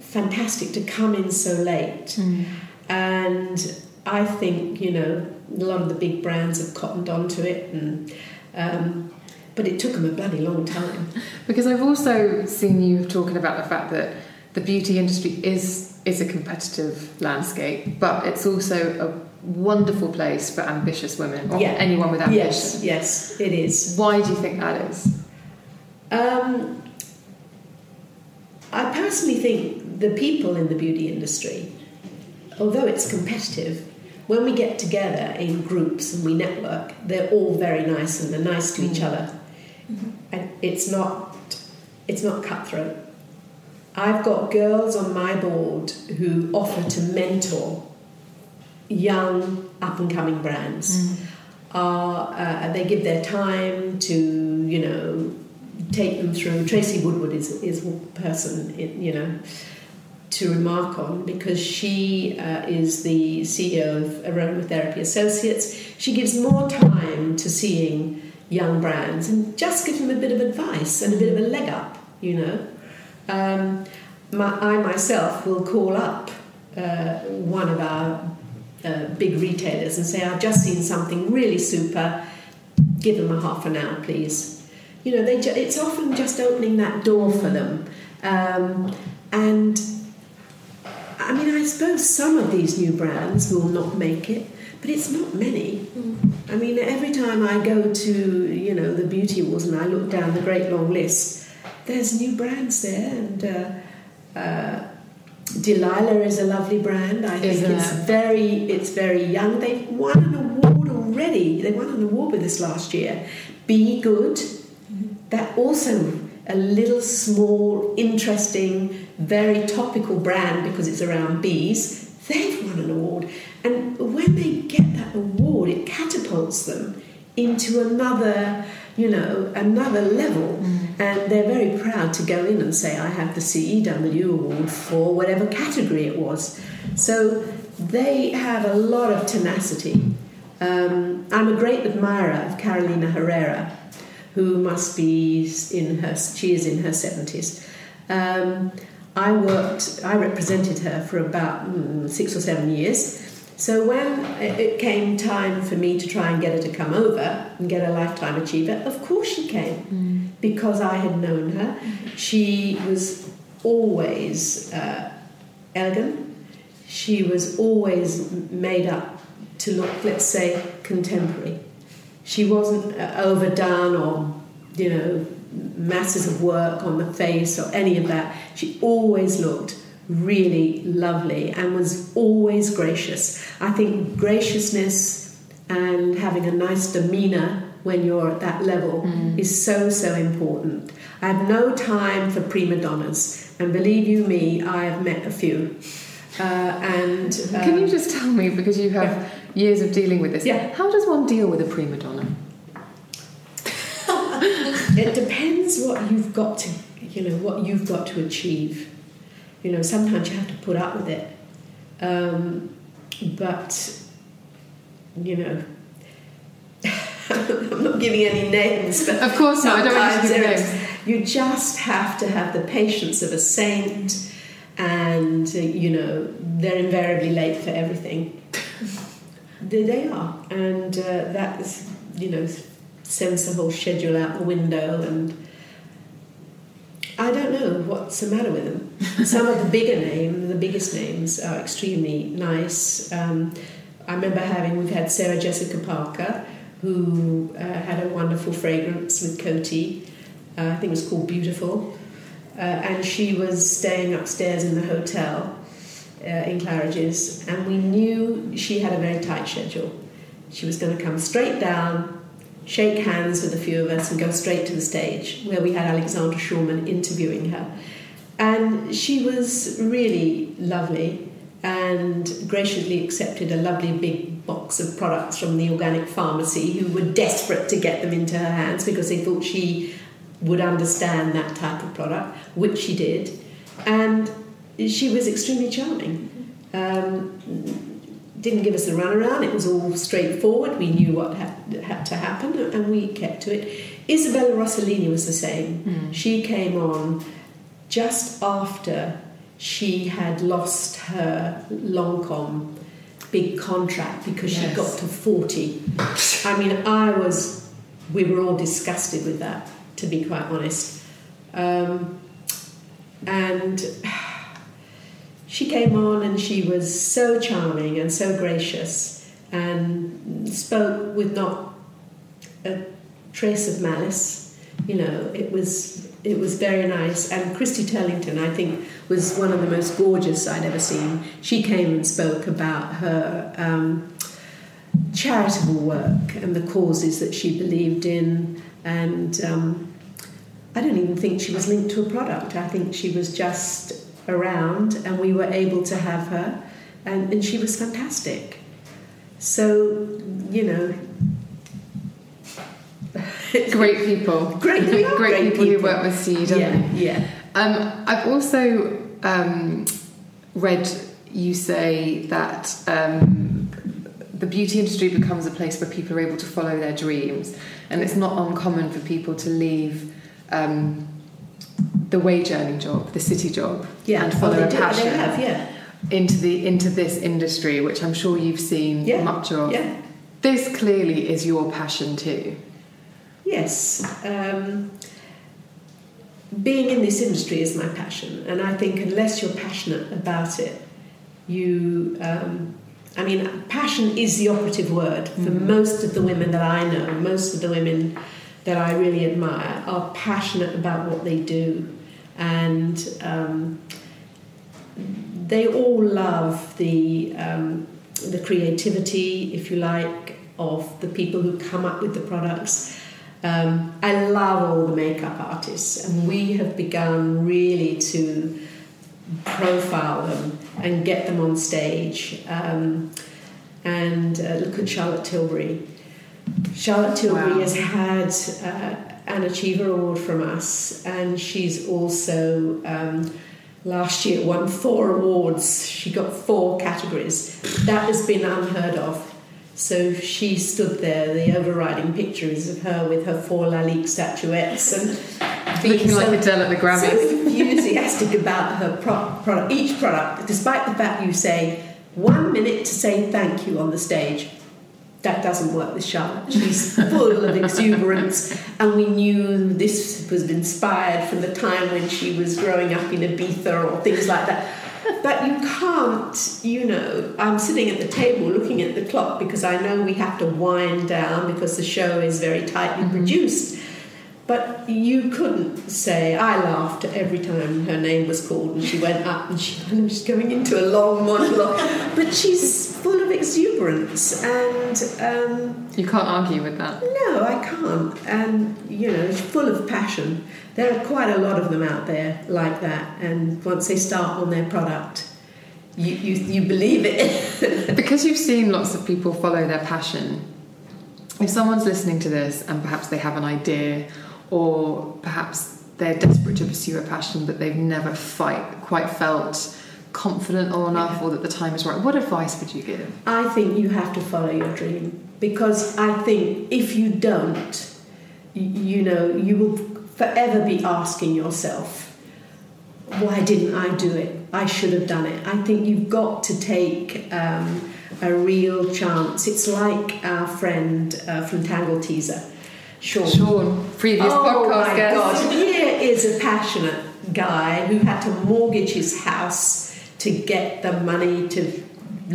fantastic to come in so late. Mm. And I think, you know, a lot of the big brands have cottoned onto it, and um, but it took them a bloody long time. Because I've also seen you talking about the fact that the beauty industry is is a competitive landscape, but it's also a wonderful place for ambitious women, or yeah. anyone with ambition. Yes, yes, it is. Why do you think that is? Um, I personally think the people in the beauty industry, although it's competitive, when we get together in groups and we network, they're all very nice and they're nice to each other. Mm-hmm. And it's not, it's not cutthroat. I've got girls on my board who offer to mentor young up-and-coming brands. Mm. Uh, uh, they give their time to, you know, take them through. Tracy Woodward is is one person, in, you know, to remark on, because she uh, is the C E O of Aromatherapy Associates. She gives more time to seeing young brands and just gives them a bit of advice and a bit of a leg up, you know. Um, my, I myself will call up uh, one of our uh, big retailers and say, I've just seen something really super, give them a half an hour, please. You know, they ju- it's often just opening that door for them. Um, and I mean, I suppose some of these new brands will not make it, but it's not many. Mm. I mean, every time I go to, you know, the beauty awards and I look down the great long list, there's new brands there, and uh, uh, Delilah is a lovely brand. I think Isn't it's it? very, it's very young. They've won an award already. They won an award with us last year. Be Good. Mm-hmm. That also a little small, interesting, very topical brand because it's around bees. They've won an award. And when they get that award, it catapults them into another, you know, another level. Mm. And they're very proud to go in and say, I have the C E W award for whatever category it was. So they have a lot of tenacity. Um, I'm a great admirer of Carolina Herrera, who must be in her, she is in her seventies. Um, I worked, I represented her for about mm, six or seven years. So when it came time for me to try and get her to come over and get a lifetime achiever, of course she came, mm. because I had known her. She was always uh, elegant. She was always made up to look, let's say, contemporary. She wasn't overdone or, you know, masses of work on the face or any of that. She always looked really lovely and was always gracious. I think graciousness and having a nice demeanour when you're at that level mm. is so, so important. I have no time for prima donnas. And believe you me, I have met a few. Uh, and um, Can you just tell me, because you have... Yeah. Years of dealing with this. Yeah. How does one deal with a prima donna? It depends what you've got to, you know, what you've got to achieve. You know, sometimes you have to put up with it. Um, but, you know, I'm not giving any names. But of course not. I don't want to give names. You just have to have the patience of a saint, and uh, you know, they're invariably late for everything. They are, and uh, that is, you know, sends the whole schedule out the window, and I don't know what's the matter with them. Some of the bigger names, the biggest names, are extremely nice. Um, I remember having, we've had Sarah Jessica Parker, who uh, had a wonderful fragrance with Coty, Uh, I think it was called Beautiful. Uh, and she was staying upstairs in the hotel uh, in Claridge's. And we knew she had a very tight schedule. She was going to come straight down, shake hands with a few of us, and go straight to the stage where we had Alexandra Shulman interviewing her. And she was really lovely and graciously accepted a lovely big box of products from the organic pharmacy, who were desperate to get them into her hands because they thought she would understand that type of product, which she did. And she was extremely charming. Um, didn't give us the runaround. It was all straightforward. We knew what had, had to happen, and we kept to it. Isabella Rossellini was the same. Mm. She came on just after she had lost her Lancôme big contract because yes. she got to forty. I mean, I was... We were all disgusted with that, to be quite honest. Um, and she came on and she was so charming and so gracious and spoke with not a trace of malice. You know, it was... It was very nice. And Christy Turlington, I think, was one of the most gorgeous I'd ever seen. She came and spoke about her um, charitable work and the causes that she believed in. And um, I don't even think she was linked to a product. I think she was just around, and we were able to have her. And, and she was fantastic. So, you know... Great people. Great, great, great, great people you work with, see, don't yeah, they? Yeah. Um, I've also um, read you say that um, the beauty industry becomes a place where people are able to follow their dreams, and it's not uncommon for people to leave um, the wage earning job, the city job, yeah, and follow oh, a do, passion they have, yeah. into the into this industry, which I'm sure you've seen yeah, much of. Yeah. This clearly is your passion too. Yes, um, being in this industry is my passion, and I think unless you're passionate about it, you, um, I mean, passion is the operative word for mm. most of the women that I know. Most of the women that I really admire are passionate about what they do, and um, they all love the um, the creativity, if you like, of the people who come up with the products. Um, I love all the makeup artists, and we have begun really to profile them and get them on stage. Um, and uh, look at Charlotte Tilbury. Charlotte Tilbury wow. has had uh, an Achiever Award from us, and she's also um, last year won four awards. She got four categories. That has been unheard of. So she stood there, the overriding picture is of her with her four Lalique statuettes and being so, like Adele at the Grammys. So enthusiastic about her pro- product, each product, despite the fact you say one minute to say thank you on the stage. That doesn't work with Charlotte. She's full of exuberance, and we knew this was inspired from the time when she was growing up in Ibiza or things like that. But you can't, you know, I'm sitting at the table looking at the clock because I know we have to wind down because the show is very tightly mm-hmm. produced. But you couldn't say, I laughed every time her name was called and she went up and she kind of was going into a long monologue. But she's full of exuberance and... Um, you can't argue with that. No, I can't. And, you know, full of passion. There are quite a lot of them out there like that, and once they start on their product, you you, you believe it. Because you've seen lots of people follow their passion, if someone's listening to this and perhaps they have an idea, or perhaps they're desperate to pursue a passion but they've never fight, quite felt confident or enough yeah. or that the time is right, what advice would you give? I think you have to follow your dream, because I think if you don't, you, you know, you will... forever be asking yourself, why didn't I do it? I should have done it. I think you've got to take um, a real chance. It's like our friend uh, from Tangle Teaser, Sean. Sean, previous oh podcast guest. Oh my God, here is a passionate guy who had to mortgage his house to get the money to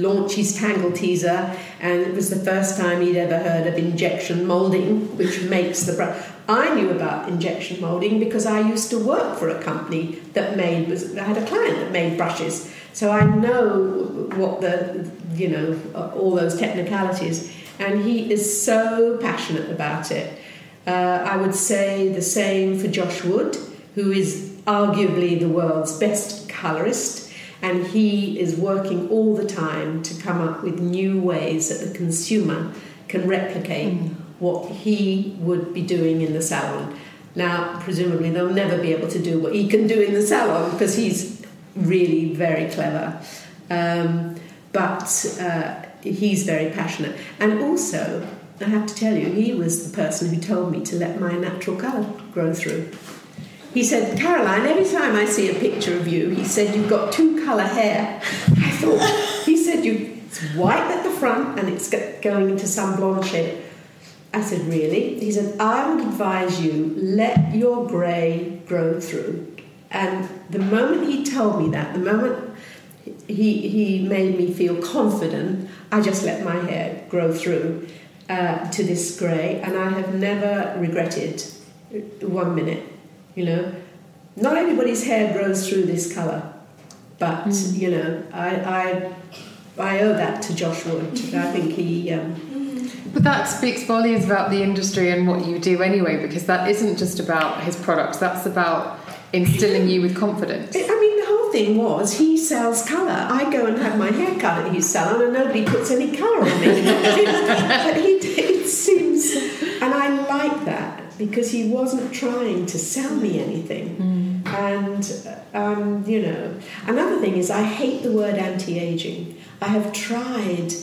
launch his Tangle Teaser, and it was the first time he'd ever heard of injection moulding, which makes the... Bra- I knew about injection molding because I used to work for a company that made, was, I had a client that made brushes. So I know what the, you know, all those technicalities. And he is so passionate about it. Uh, I would say the same for Josh Wood, who is arguably the world's best colorist. And he is working all the time to come up with new ways that the consumer can replicate mm. what he would be doing in the salon. Now, presumably, they'll never be able to do what he can do in the salon because he's really very clever. Um, but uh, he's very passionate. And also, I have to tell you, he was the person who told me to let my natural colour grow through. He said, Caroline, every time I see a picture of you, he said, you've got two colour hair. I thought, he said, you, it's white at the front and it's going into some blonde shade. I said, really? He said, I would advise you, let your grey grow through. And the moment he told me that, the moment he he made me feel confident, I just let my hair grow through uh, to this grey. And I have never regretted one minute. You know, not everybody's hair grows through this colour, but mm. you know, I, I I owe that to Josh Wood. I think he. Um, but that speaks volumes about the industry and what you do anyway, because that isn't just about his products. That's about instilling you with confidence. I mean, the whole thing was he sells colour. I go and have my hair cut at his salon, and nobody puts any colour on me. But he, it seems, and I like that. Because he wasn't trying to sell me anything. Mm. And, um, you know, another thing is I hate the word anti-aging. I have tried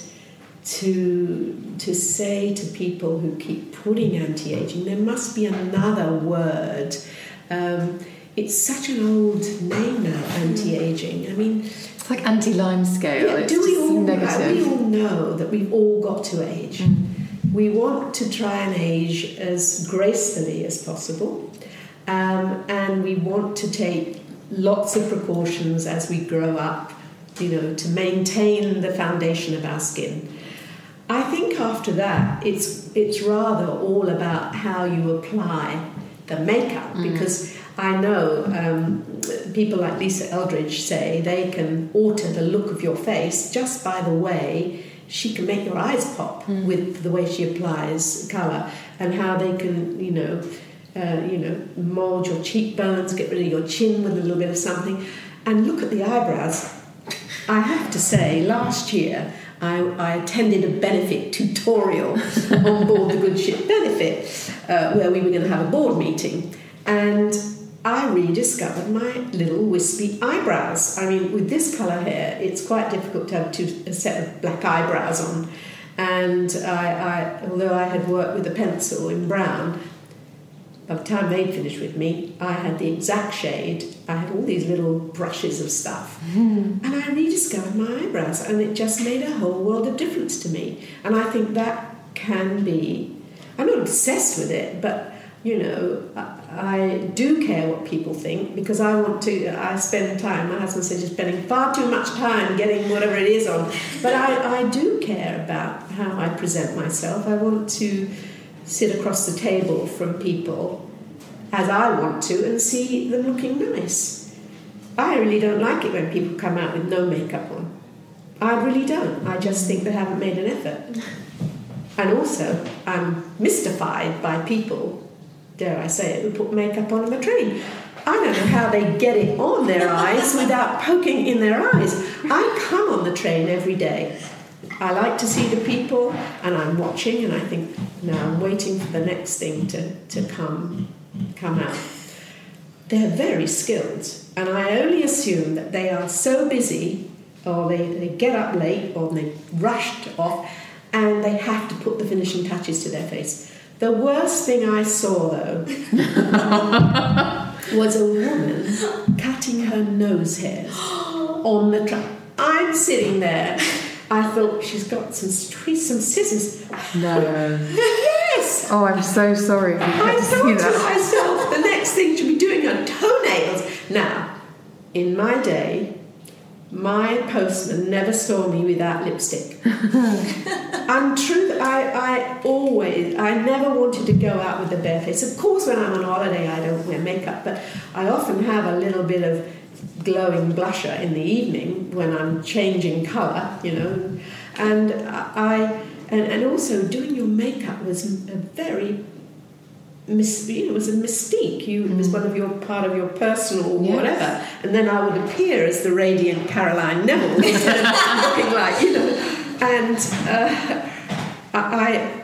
to to say to people who keep putting anti-aging, there must be another word. Um, it's such an old name now, anti-aging. I mean... It's like anti-Lyme scale. Yeah, it's do we all, negative. We all know that we've all got to age. Mm. We want to try and age as gracefully as possible, um, and we want to take lots of precautions as we grow up, you know, to maintain the foundation of our skin. I think after that, it's it's rather all about how you apply the makeup, mm. because I know um, people like Lisa Eldridge say they can alter the look of your face just by the way she can make your eyes pop mm. with the way she applies colour, and how they can, you know, uh, you know, mould your cheekbones, get rid of your chin with a little bit of something, and look at the eyebrows. I have to say, last year I, I attended a Benefit tutorial on board the good ship Benefit, uh, where we were going to have a board meeting, and I rediscovered my little wispy eyebrows. I mean, with this colour hair, it's quite difficult to have two, a set of black eyebrows on. And I, I, although I had worked with a pencil in brown, by the time they'd finished with me, I had the exact shade. I had all these little brushes of stuff. Mm. And I rediscovered my eyebrows, and it just made a whole world of difference to me. And I think that can be... I'm not obsessed with it, but, you know... I, I do care what people think, because I want to, I spend time, my husband says you're spending far too much time getting whatever it is on, but I, I do care about how I present myself. I want to sit across the table from people as I want to and see them looking nice. I really don't like it when people come out with no makeup on. I really don't. I just think they haven't made an effort. And also, I'm mystified by people, dare I say it, we put makeup on on the train. I don't know how they get it on their eyes without poking in their eyes. I come on the train every day. I like to see the people, and I'm watching, and I think, no, I'm waiting for the next thing to, to come, come out. They're very skilled, and I only assume that they are so busy, or they, they get up late, or they rushed off, and they have to put the finishing touches to their face. The worst thing I saw, though, was a woman cutting her nose hairs on the track. I'm sitting there. I thought, she's got some some scissors. No. Yes. Oh, I'm so sorry. If you I thought to that. myself, the next thing she'll be doing her toenails. Now, in my day, my postman never saw me without lipstick. And truth, I, I always, I never wanted to go out with a bare face. Of course, when I'm on holiday, I don't wear makeup, but I often have a little bit of glowing blusher in the evening when I'm changing colour, you know. And I, and, and also doing your makeup was a very, mis, you know, it was a mystique. You, mm. It was one of your part of your personal yes. whatever. And then I would appear as the radiant Caroline Neville, instead of looking like, you know. And uh, I.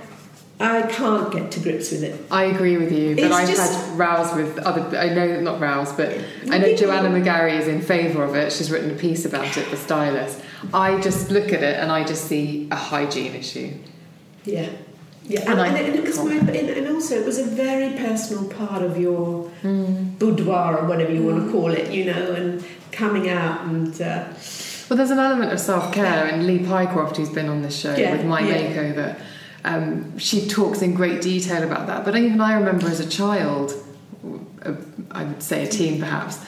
I can't get to grips with it. I agree with you, but it's I've just, had rows with other... I know, not rows, but I know Joanna McGarry is in favour of it. She's written a piece about it, The Stylist. I just look at it and I just see a hygiene issue. Yeah. Yeah, and, and, I, and, it, my, and also it was a very personal part of your mm. boudoir, or whatever you want to call it, you know, and coming out and... Uh, well, there's an element of self-care, and Lee Pycroft, who's been on this show yeah, with My yeah. Makeover... Um, she talks in great detail about that. But even I remember as a child, a, I would say a teen perhaps,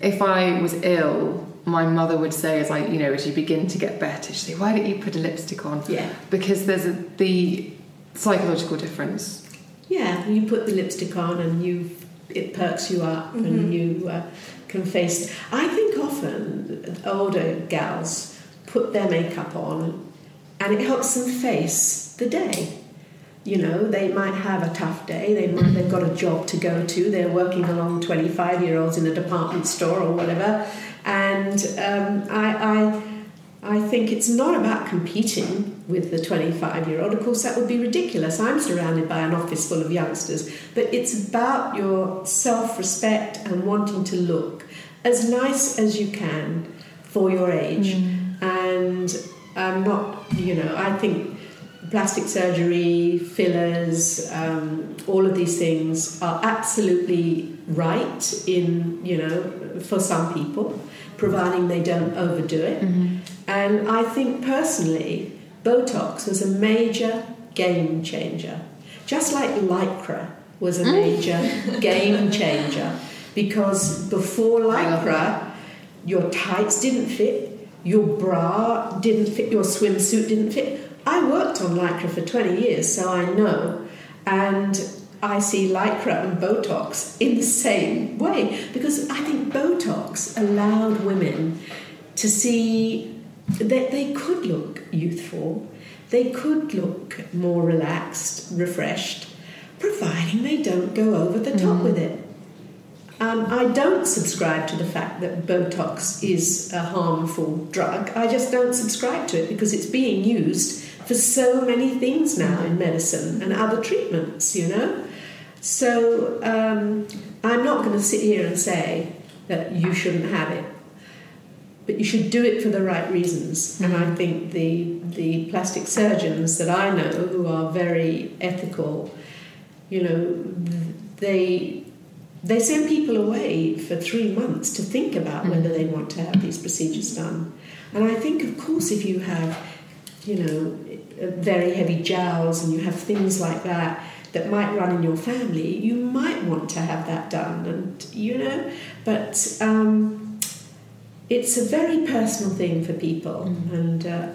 if I was ill, my mother would say, as I, you know, as you begin to get better, she'd say, why don't you put a lipstick on? Yeah. Because there's a, the psychological difference. Yeah, you put the lipstick on and you it perks you up mm-hmm. and you uh, can face... I think often older gals put their makeup on and it helps them face the day. You know, they might have a tough day, they might, they've got a job to go to, they're working along twenty-five-year-olds in a department store or whatever, and um, I, I, I think it's not about competing with the twenty-five-year-old. Of course, that would be ridiculous. I'm surrounded by an office full of youngsters. But it's about your self-respect and wanting to look as nice as you can for your age. Mm. And... Um, not, you know, I think plastic surgery, fillers, um, all of these things are absolutely right in, you know, for some people, providing they don't overdo it. Mm-hmm. And I think personally, Botox was a major game changer, just like Lycra was a major game changer, because before Lycra, your tights didn't fit. Your bra didn't fit, your swimsuit didn't fit. I worked on Lycra for twenty years, so I know. And I see Lycra and Botox in the same way, because I think Botox allowed women to see that they could look youthful, they could look more relaxed, refreshed, providing they don't go over the top mm. with it. Um, I don't subscribe to the fact that Botox is a harmful drug. I just don't subscribe to it because it's being used for so many things now in medicine and other treatments, you know? So um, I'm not going to sit here and say that you shouldn't have it, but you should do it for the right reasons. And I think the, the plastic surgeons that I know who are very ethical, you know, they... They send people away for three months to think about whether they want to have these procedures done. And I think, of course, if you have, you know, very heavy jowls and you have things like that that might run in your family, you might want to have that done. And, you know, but um, it's a very personal thing for people. Mm. And uh,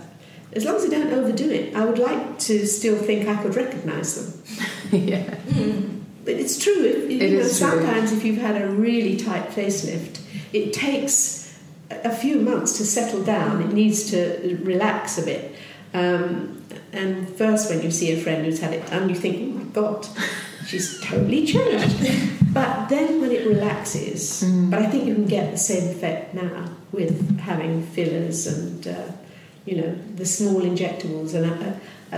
as long as they don't overdo it, I would like to still think I could recognise them. yeah. Mm. But it's true. It, it you know, sometimes true. If you've had a really tight facelift, it takes a few months to settle down. It needs to relax a bit. Um, and first, when you see a friend who's had it done, you think, "Oh my God, she's totally changed." But then, when it relaxes, mm. but I think you can get the same effect now with having fillers and uh, you know, the small injectables and. Uh,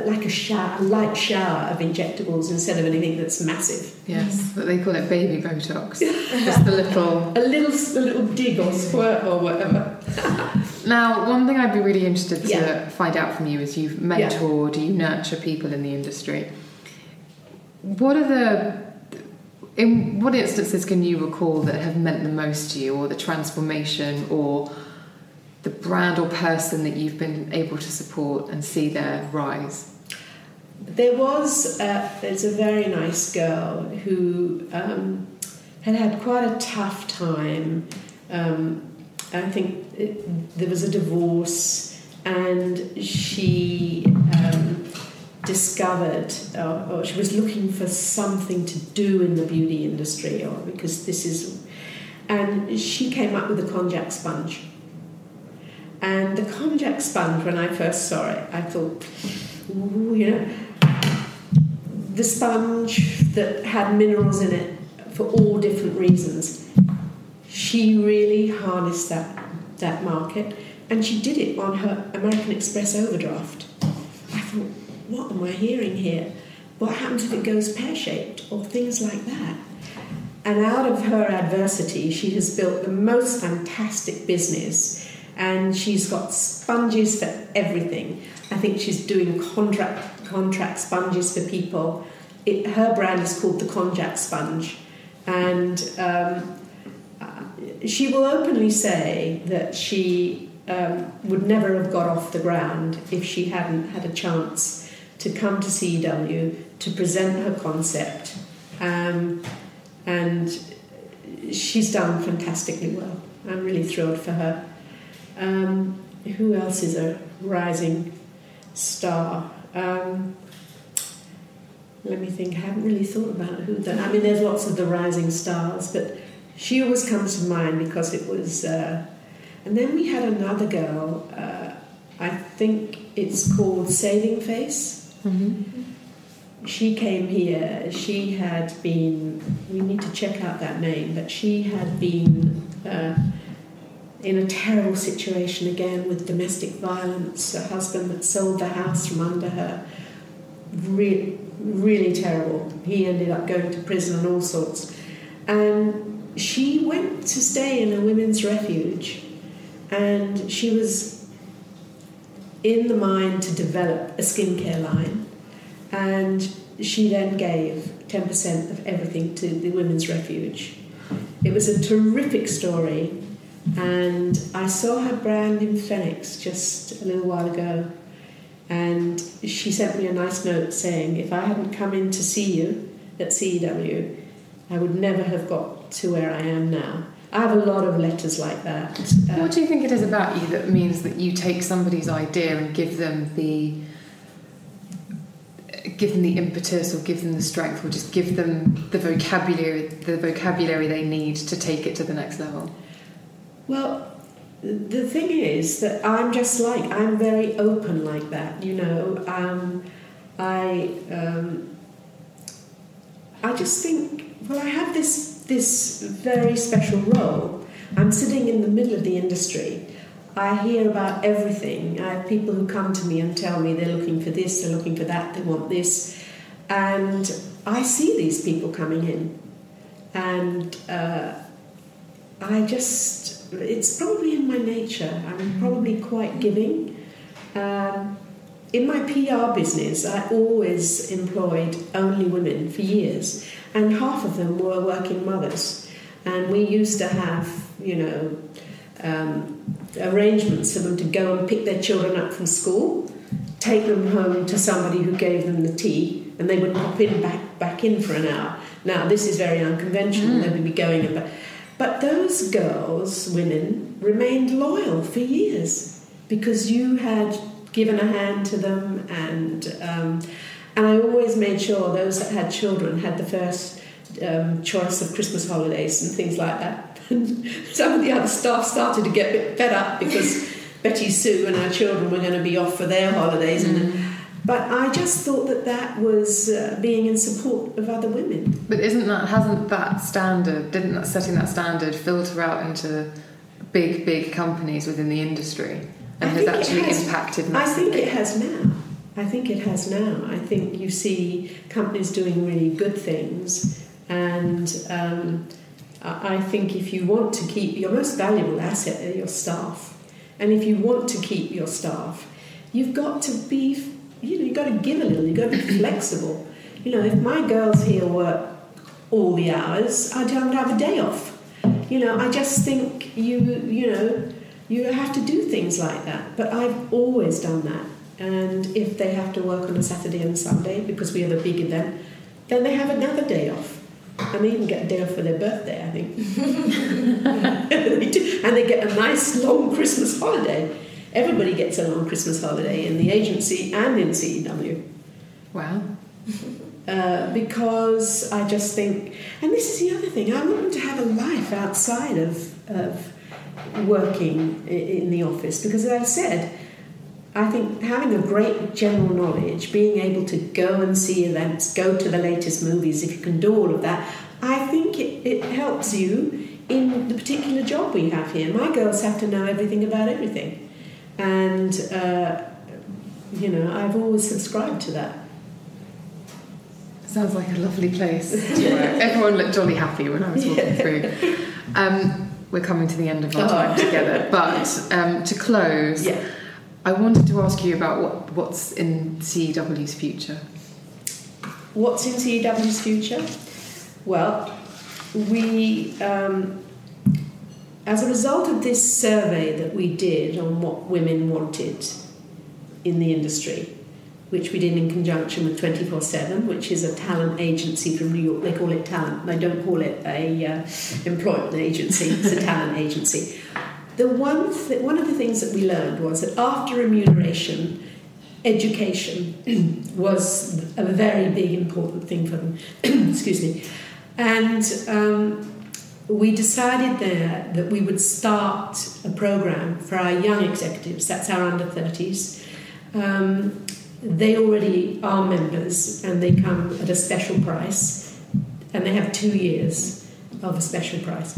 like a shower, a light shower of injectables instead of anything that's massive. Yes, but they call it baby Botox. Just a little... A little a little dig or squirt or whatever. Now, one thing I'd be really interested to yeah. find out from you is you've mentored, yeah. you nurture people in the industry. What are the... In what instances can you recall that have meant the most to you, or the transformation, or... the brand or person that you've been able to support and see their rise? There was a, there's a very nice girl who um, had had quite a tough time um, I think it, there was a divorce, and she um, discovered, uh, or she was looking for something to do in the beauty industry, or because this is, and she came up with the Konjac Sponge. And the Konjac Sponge, when I first saw it, I thought, ooh, you know, the sponge that had minerals in it for all different reasons. She really harnessed that that market, and she did it on her American Express overdraft. I thought, what am I hearing here? What happens if it goes pear-shaped or things like that? And out of her adversity, she has built the most fantastic business, and she's got sponges for everything. I think she's doing contract contract sponges for people. It, her brand is called The Konjac Sponge, and um, she will openly say that she um, would never have got off the ground if she hadn't had a chance to come to C E W to present her concept. Um, and she's done fantastically well. I'm really thrilled for her. Um, who else is a rising star? Um, let me think. I haven't really thought about who that... I mean, there's lots of the rising stars, but... she always comes to mind because it was... Uh, and then we had another girl, uh, I think it's called Saving Face. Mm-hmm. She came here. She had been... We need to check out that name, but she had been uh, in a terrible situation again with domestic violence, a husband that sold the house from under her. Really, really terrible. He ended up going to prison and all sorts. And... she went to stay in a women's refuge, and she was in the mind to develop a skincare line, and she then gave ten percent of everything to the women's refuge. It was a terrific story, and I saw her brand in Phoenix just a little while ago, and she sent me a nice note saying, if I hadn't come in to see you at C E W, I would never have got to where I am now. I have a lot of letters like that. Uh, what do you think it is about you that means that you take somebody's idea and give them the give them the impetus, or give them the strength, or just give them the vocabulary the vocabulary they need to take it to the next level? Well, the thing is that I'm just like I'm very open like that, you know. Um, I um, I just think, well, I have this. This very special role. I'm sitting in the middle of the industry. I hear about everything. I have people who come to me and tell me they're looking for this, they're looking for that, they want this. And I see these people coming in. And uh, I just, it's probably in my nature. I'm probably quite giving. Um, in my P R business, I always employed only women for years. And half of them were working mothers. And we used to have, you know, um, arrangements for them to go and pick their children up from school, take them home to somebody who gave them the tea, and they would pop in back, back in for an hour. Now, this is very unconventional. Mm. They would be going and back. But those girls, women, remained loyal for years because you had given a hand to them, and... Um, And I always made sure those that had children had the first um, choice of Christmas holidays and things like that. And some of the other staff started to get a bit fed up because Betty Sue and her children were going to be off for their holidays. Mm. And, but I just thought that that was uh, being in support of other women. But isn't that, hasn't that standard, didn't that setting that standard filter out into big, big companies within the industry? And has actually has, impacted massively? I think it has now. I think it has now. I think you see companies doing really good things, and um, I think if you want to keep your most valuable asset are your staff, and if you want to keep your staff, you've got to be, you know, you've got to give a little. You've got to be flexible. You know, if my girls here work all the hours, I don't have a day off. You know, I just think you, you know, you have to do things like that. But I've always done that. And if they have to work on a Saturday and Sunday because we have a big event, then they have another day off. And they even get a day off for their birthday, I think. And they get a nice long Christmas holiday. Everybody gets a long Christmas holiday in the agency and in C E W. Wow. Uh, because I just think, and this is the other thing, I want them to have a life outside of, of working in the office. Because as I've said, I think having a great general knowledge, being able to go and see events, go to the latest movies, if you can do all of that, I think it, it helps you in the particular job we have here. My girls have to know everything about everything. And, uh, you know, I've always subscribed to that. Sounds like a lovely place to work. Everyone looked jolly happy when I was walking yeah. through. Um, we're coming to the end of our oh. time together. But um, to close... Yeah. I wanted to ask you about what, what's in C E W's future. What's in C E W's future? Well, we, um, as a result of this survey that we did on what women wanted in the industry, which we did in conjunction with twenty-four seven, which is a talent agency from New York. They call it talent. They don't call it a uh, employment agency. It's a talent agency. The one, th- one of the things that we learned was that after remuneration, education was a very big, important thing for them. Excuse me. And um, we decided there that we would start a program for our young executives. That's our under thirties. Um, they already are members, and they come at a special price, and they have two years of a special price.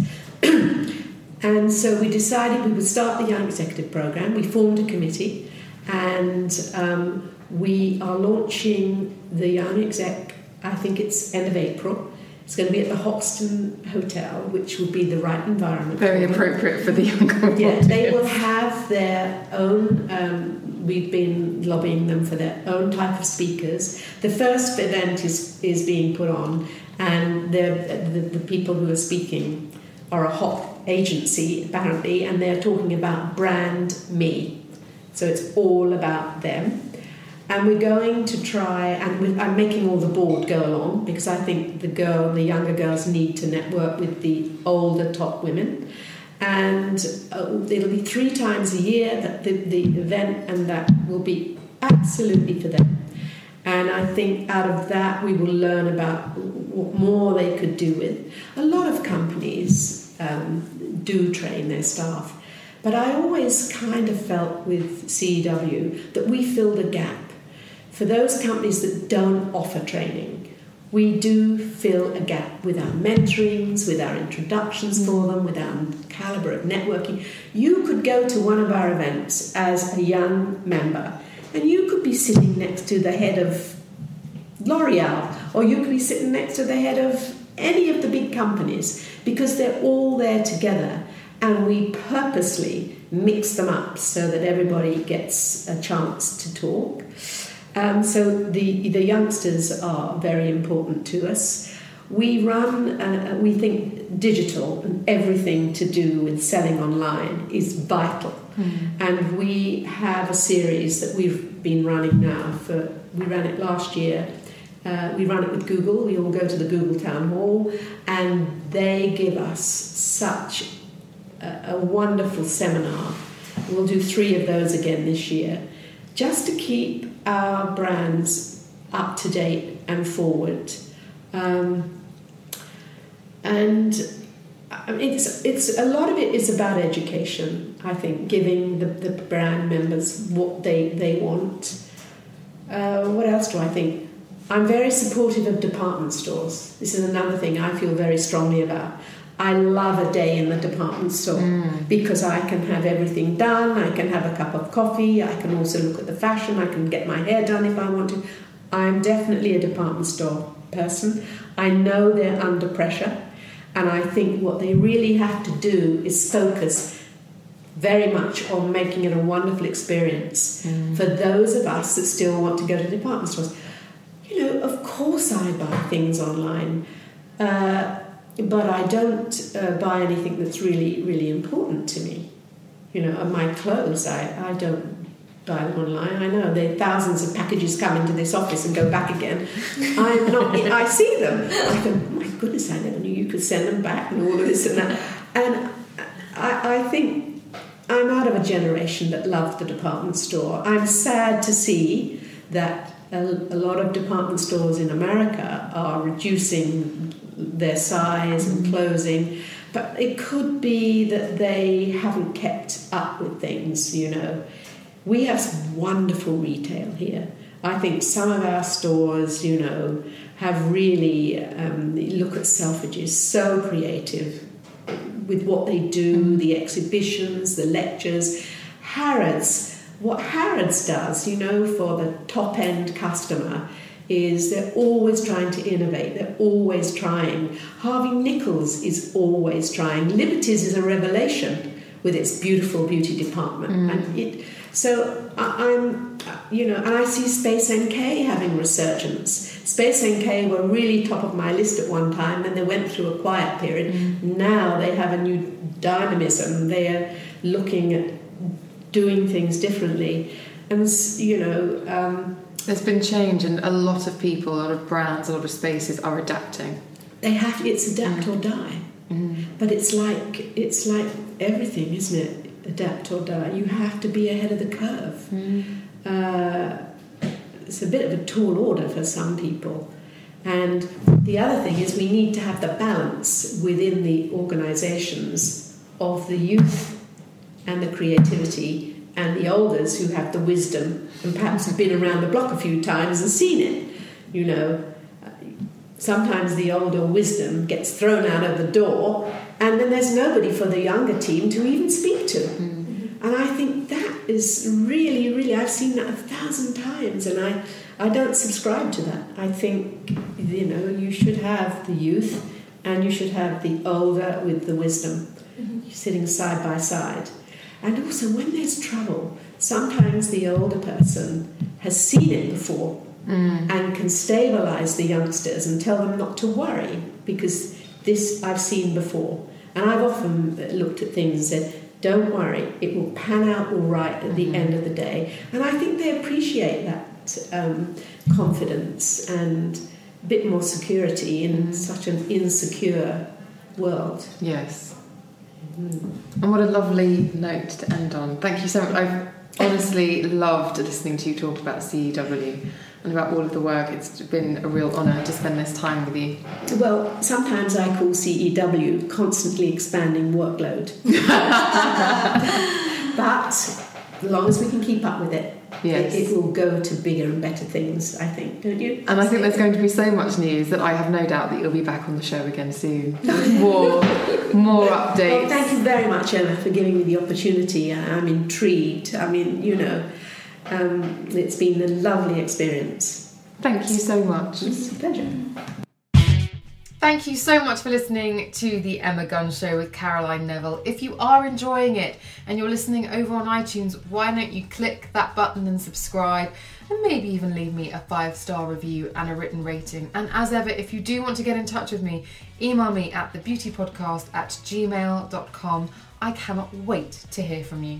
And so we decided we would start the Young Executive Programme. We formed a committee, and um, we are launching the Young Exec, I think it's end of April. It's going to be at the Hoxton Hotel, which will be the right environment. Very appropriate for the young people. Yeah, they will have their own, um, we've been lobbying them for their own type of speakers. The first event is, is being put on, and the, the people who are speaking are a hot agency apparently, and they're talking about brand me, so it's all about them. And we're going to try, and I'm making all the board go along, because I think the girl the younger girls need to network with the older top women. And uh, it'll be three times a year that the, the event, and that will be absolutely for them. And I think out of that we will learn about what more they could do with. A lot of companies Um, do train their staff. But I always kind of felt with C E W that we filled a gap. For those companies that don't offer training, we do fill a gap with our mentorings, with our introductions for them, with our calibre of networking. You could go to one of our events as a young member, and you could be sitting next to the head of L'Oreal, or you could be sitting next to the head of any of the big companies, because they're all there together, and we purposely mix them up so that everybody gets a chance to talk. Um, so the, the youngsters are very important to us. We run, uh, we think digital and everything to do with selling online is vital. Mm-hmm. And we have a series that we've been running now for, we ran it last year. Uh, we run it with Google. We all go to the Google Town Hall, and they give us such a, a wonderful seminar. We'll do three of those again this year, just to keep our brands up to date and forward. Um, and it's it's a lot of it is about education, I think, giving the, the brand members what they they want. Uh, what else do I think? I'm very supportive of department stores. This is another thing I feel very strongly about. I love a day in the department store mm. because I can have everything done. I can have a cup of coffee. I can also look at the fashion. I can get my hair done if I want to. I'm definitely a department store person. I know they're under pressure, and I think what they really have to do is focus very much on making it a wonderful experience mm. for those of us that still want to go to department stores. You know, of course I buy things online, uh, but I don't uh, buy anything that's really, really important to me. You know, my clothes, I, I don't I'm going to lie, I know. There, thousands of packages come into this office and go back again. I'm not, I see them. I go, my goodness, I never knew you could send them back and all of this and that. And I, I think I'm out of a generation that loved the department store. I'm sad to see that a, a lot of department stores in America are reducing their size and closing. But it could be that they haven't kept up with things, you know. We have some wonderful retail here. I think some of our stores, you know, have really, um, look at Selfridges, so creative with what they do, the exhibitions, the lectures. Harrods, what Harrods does, you know, for the top-end customer is they're always trying to innovate. They're always trying. Harvey Nichols is always trying. Liberty's is a revelation with its beautiful beauty department. Mm. And it, so I, I'm, you know, and I see Space N K having resurgence. Space N K were really top of my list at one time, then they went through a quiet period. Mm. Now they have a new dynamism. They are looking at doing things differently. And, you know... Um, There's been change, and a lot of people, a lot of brands, a lot of spaces are adapting. They have to, it's adapt mm. or die. Mm. But it's like it's like everything, isn't it? Adapt or die. You have to be ahead of the curve. Mm. Uh, it's a bit of a tall order for some people. And the other thing is we need to have the balance within the organisations of the youth and the creativity and the elders who have the wisdom and perhaps have been around the block a few times and seen it. You know, sometimes the older wisdom gets thrown out of the door and then there's nobody for the younger team to even speak to. Mm-hmm. And I think that is really, really... I've seen that a thousand times and I, I don't subscribe to that. I think, you know, you should have the youth and you should have the older with the wisdom mm-hmm. sitting side by side. And also, when there's trouble, sometimes the older person has seen it before mm. and can stabilise the youngsters and tell them not to worry because this I've seen before. And I've often looked at things and said, don't worry, it will pan out all right at mm-hmm. the end of the day. And I think they appreciate that um, confidence and a bit more security in mm. such an insecure world. Yes. And what a lovely note to end on. Thank you so much. I've honestly loved listening to you talk about C E W and about all of the work. It's been a real honour to spend this time with you. Well, sometimes I call C E W constantly expanding workload. But as long as we can keep up with it, yes. it, it will go to bigger and better things, I think, don't you? And I think there's going to be so much news that I have no doubt that you'll be back on the show again soon. More, more updates. Well, thank you very much, Emma, for giving me the opportunity. I'm intrigued. I mean, you know, um, it's been a lovely experience. Thank you so much. It's a pleasure. Thank you so much for listening to The Emma Gunn Show with Caroline Neville. If you are enjoying it and you're listening over on iTunes, why don't you click that button and subscribe and maybe even leave me a five-star review and a written rating. And as ever, if you do want to get in touch with me, email me at the beauty podcast at gmail dot com. I cannot wait to hear from you.